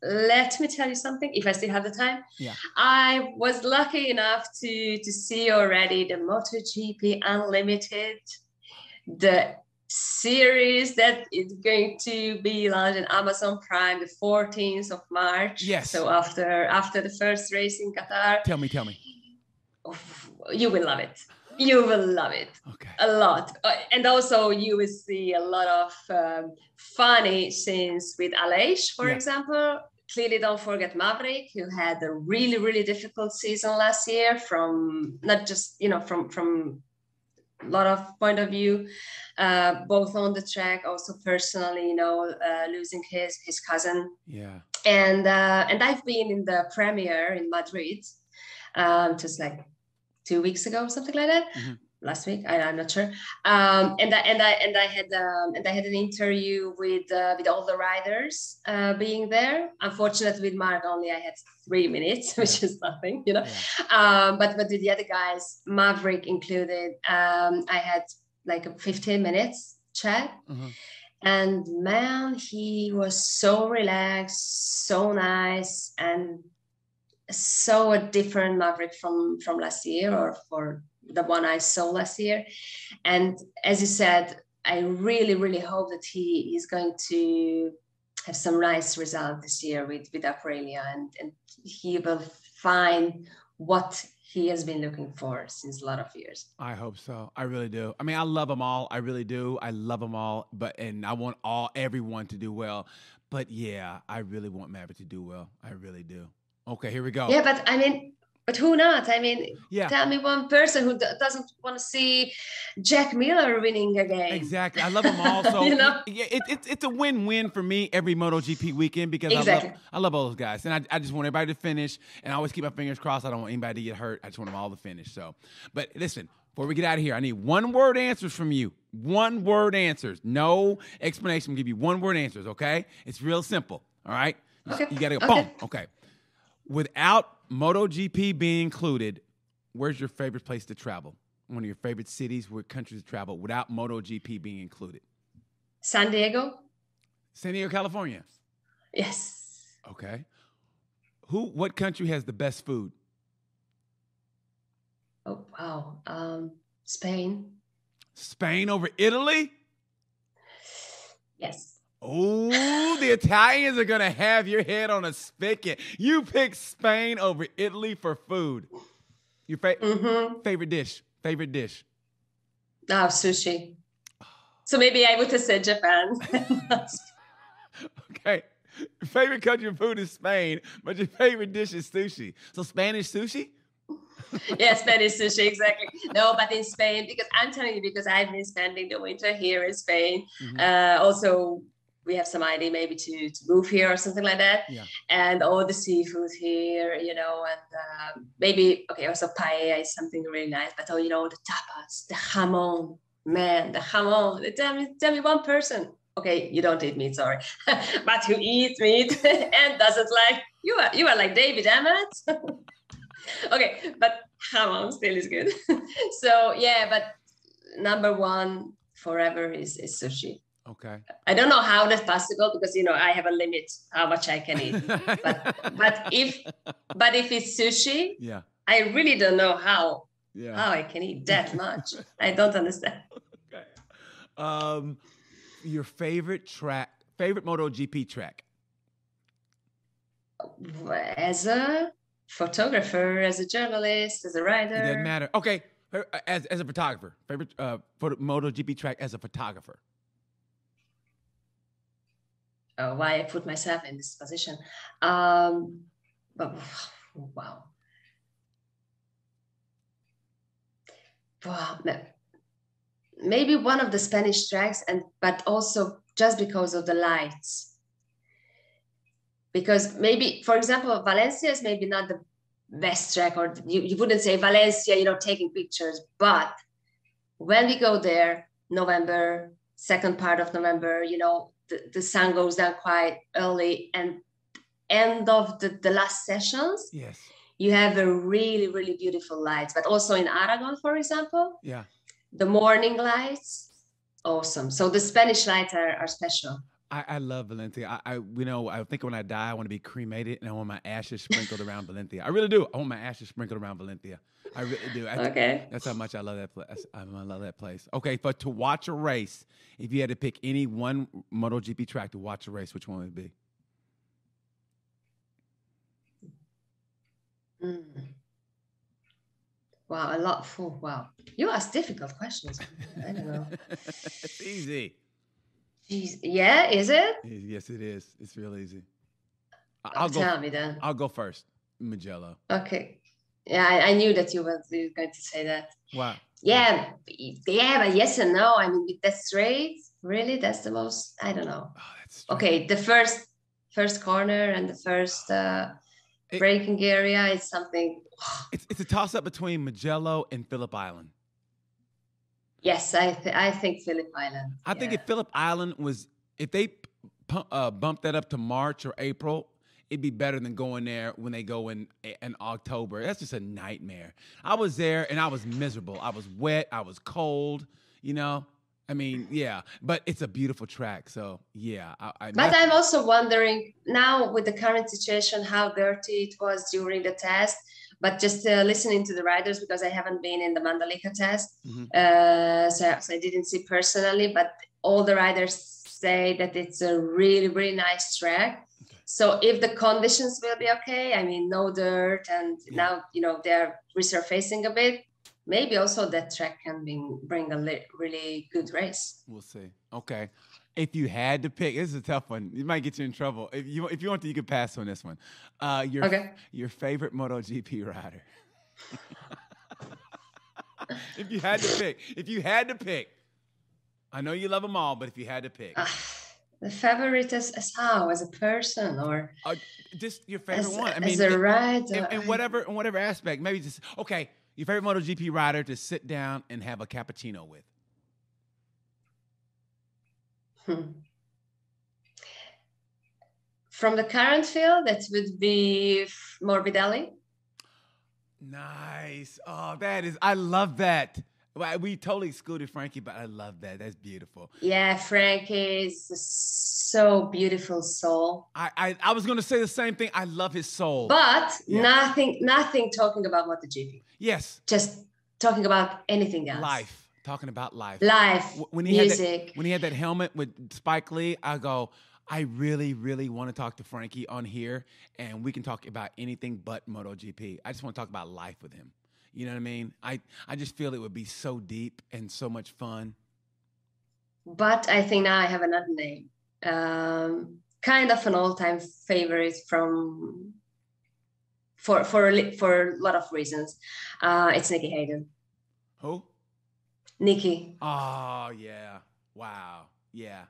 Let me tell you something, if I still have the time. Yeah. I was lucky enough to see already the MotoGP Unlimited, the series that is going to be launched on Amazon Prime the 14th of March. Yes. So after the first race in Qatar. Tell me. You will love it. You will love it. Okay. A lot. And also you will see a lot of funny scenes with Aleix, for example. Clearly, don't forget Maverick, who had a really, really difficult season last year from not just, from a lot of point of view, both on the track, also personally, losing his cousin. Yeah. And I've been in the premiere in Madrid, just like 2 weeks ago, something like that. Mm-hmm. Last week, I'm not sure. And I had an interview with all the riders being there. Unfortunately, with Marc only I had 3 minutes, which is nothing, Yeah. But with the other guys, Maverick included, I had like a 15 minutes chat. Mm-hmm. And man, he was so relaxed, so nice, and so a different Maverick from last year or for the one I saw last year. And as you said, I really, really hope that he is going to have some nice result this year with Aprilia, and he will find what he has been looking for since a lot of years. I hope so. I really do. I mean, I love them all. I really do. I love them all, and I want everyone to do well. But yeah, I really want Maverick to do well. I really do. Okay, here we go. Yeah, but I mean, but who not? I mean, Tell me one person who doesn't want to see Jack Miller winning again. Exactly. I love them all. So it's a win-win for me every MotoGP weekend because I love all those guys. And I just want everybody to finish. And I always keep my fingers crossed. I don't want anybody to get hurt. I just want them all to finish. So, but listen, before we get out of here, I need one-word answers from you. One-word answers. No explanation. I'll give you one-word answers, okay? It's real simple, all right? Okay. You got to go, boom. Okay. Without MotoGP being included, where's your favorite place to travel? One of your favorite cities, where countries to travel without MotoGP being included? San Diego, California. Yes. Okay. What country has the best food? Oh, wow. Spain. Spain over Italy? Yes. Oh, the Italians are going to have your head on a spigot. You pick Spain over Italy for food. Your favorite dish? Oh, sushi. So maybe I would have said Japan. Okay. Your favorite country of food is Spain, but your favorite dish is sushi. So Spanish sushi? Yes, Spanish sushi, exactly. No, but in Spain, because I'm telling you, because I've been spending the winter here in Spain. Mm-hmm. Also, we have some idea maybe to move here or something like that. Yeah. And all the seafood here, and maybe, okay, also paella is something really nice. But, the tapas, the jamon, man, the jamon. Tell me one person. okay, you don't eat meat, sorry, but who eats meat and doesn't like, you are like David Emmett. Okay, but Hamon still is good. So yeah, but number one forever is sushi. Okay. I don't know how that's possible because, you know, I have a limit how much I can eat. but if it's sushi, yeah, I really don't know how I can eat that much. I don't understand. Okay. Your favorite MotoGP track? As a photographer, as a journalist, as a writer. It doesn't matter. Okay. As a photographer, favorite MotoGP track as a photographer. Why I put myself in this position. Wow. Maybe one of the Spanish tracks, but also just because of the lights. Because maybe, for example, Valencia is maybe not the best track, or you wouldn't say Valencia, you know, taking pictures, but when we go there, November, second part of November, you know, the sun goes down quite early, and end of the last sessions, yes, you have a really, really beautiful lights. But also in Aragon, for example, yeah, the morning lights, awesome. So the Spanish lights are special. I love Valencia. I you know, I think when I die, I want to be cremated, and I want my ashes sprinkled around Valencia. I really do. I want my ashes sprinkled around Valencia. I really do. Okay, that's how much I love that place. I love that place. Okay, but to watch a race, if you had to pick any one MotoGP track to watch a race, which one would it be? Wow, a lot. Oh, wow, you ask difficult questions. I don't know. It's easy. Jeez. Yeah, is it? Yes, it is. It's real easy. Tell me then. I'll go first. Mugello. Okay. Yeah, I knew that you were going to say that. Wow. Yeah, but yes and no. I mean, with that straight, really, that's the most. I don't know. Oh, that's straight. Okay, the first corner and the first braking area is something. It's a toss up between Mugello and Phillip Island. Yes, I think Phillip Island. I think if Phillip Island was, if they bumped that up to March or April, it'd be better than going there when they go in October. That's just a nightmare. I was there and I was miserable. I was wet. I was cold. You know, I mean, yeah. But it's a beautiful track, so yeah. But I'm also wondering now with the current situation how dirty it was during the test. But just listening to the riders, because I haven't been in the Mandalika test, so I didn't see personally, but all the riders say that it's a really, really nice track. Okay. So if the conditions will be okay, I mean, no dirt, and now, you know, they're resurfacing a bit, maybe also that track can bring a really good race. We'll see. Okay. If you had to pick, this is a tough one. It might get you in trouble. If you want to, you could pass on this one. Your favorite MotoGP rider. If you had to pick, I know you love them all, but if you had to pick, the favorite as how, as a person, or just your favorite one. I mean, as a rider, in whatever aspect. Maybe just okay. Your favorite MotoGP rider to sit down and have a cappuccino with. From the current field, that would be Morbidelli. Nice. Oh, I love that. We totally excluded Frankie, but I love that. That's beautiful. Yeah, Frankie is so beautiful soul. I was going to say the same thing. I love his soul. But nothing talking about MotoGP. Yes. Just talking about anything else. Life. Talking about life. Life, when he music. When he had that helmet with Spike Lee, I go, I really, really want to talk to Frankie on here, and we can talk about anything but MotoGP. I just want to talk about life with him. You know what I mean? I just feel it would be so deep and so much fun. But I think now I have another name. Kind of an all-time favorite for a lot of reasons. It's Nikki Hayden. Who? Nikki. Oh, yeah. Wow. Yeah.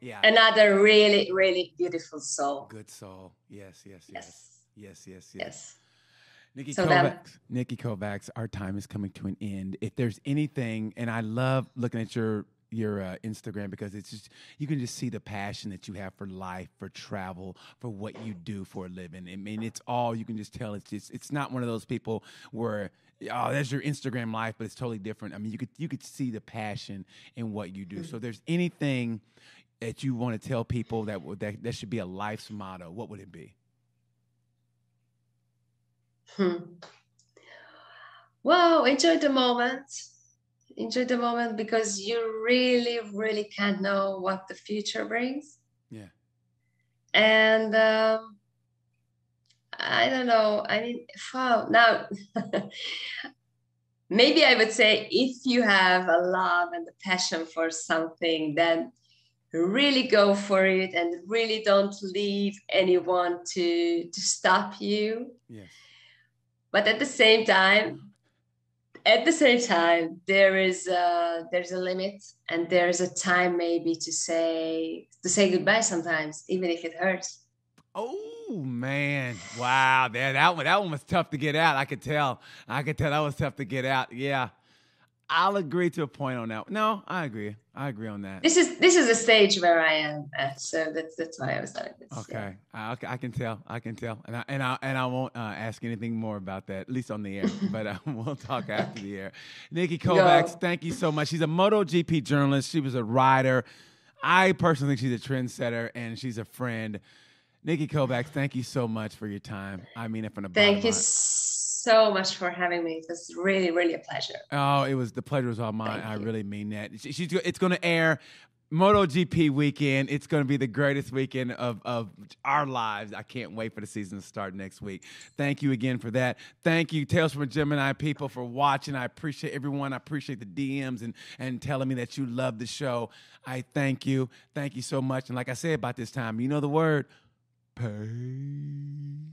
Yeah. Another really, really beautiful soul. Good soul. Yes. Nikki Kovacs. Nikki Kovacs, our time is coming to an end. If there's anything, and I love looking at your Instagram, because it's just, you can just see the passion that you have for life, for travel, for what you do for a living. I mean, it's all, you can just tell it's not one of those people where, oh, that's your Instagram life, but it's totally different. I mean, you could see the passion in what you do. So if there's anything that you want to tell people that should be a life's motto, what would it be? Well, enjoy the moment. Enjoy the moment, because you really, really can't know what the future brings. Yeah. And I don't know. I mean, wow, now maybe I would say, if you have a love and a passion for something, then really go for it and really don't leave anyone to stop you. Yes. But at the same time, there's a limit, and there is a time maybe to say goodbye sometimes, even if it hurts. Oh man! Wow, man, that one was tough to get out. I could tell that was tough to get out. Yeah, I'll agree to a point on that. No, I agree on that. This is a stage where I am at, so that's why I was like this. Okay, yeah. I can tell, and I won't ask anything more about that, at least on the air. But we'll talk after the air. Nikki Kovacs, thank you so much. She's a MotoGP journalist. She was a rider. I personally think she's a trendsetter, and she's a friend. Nikki Kovacs, thank you so much for your time. I mean it from the bottom. Thank you so much for having me. It was really, really a pleasure. Oh, the pleasure was all mine. I really mean that. It's going to air MotoGP weekend. It's going to be the greatest weekend of our lives. I can't wait for the season to start next week. Thank you again for that. Thank you, Tales from a Gemini people, for watching. I appreciate everyone. I appreciate the DMs and telling me that you love the show. I thank you. Thank you so much. And like I said about this time, you know the word. Hey.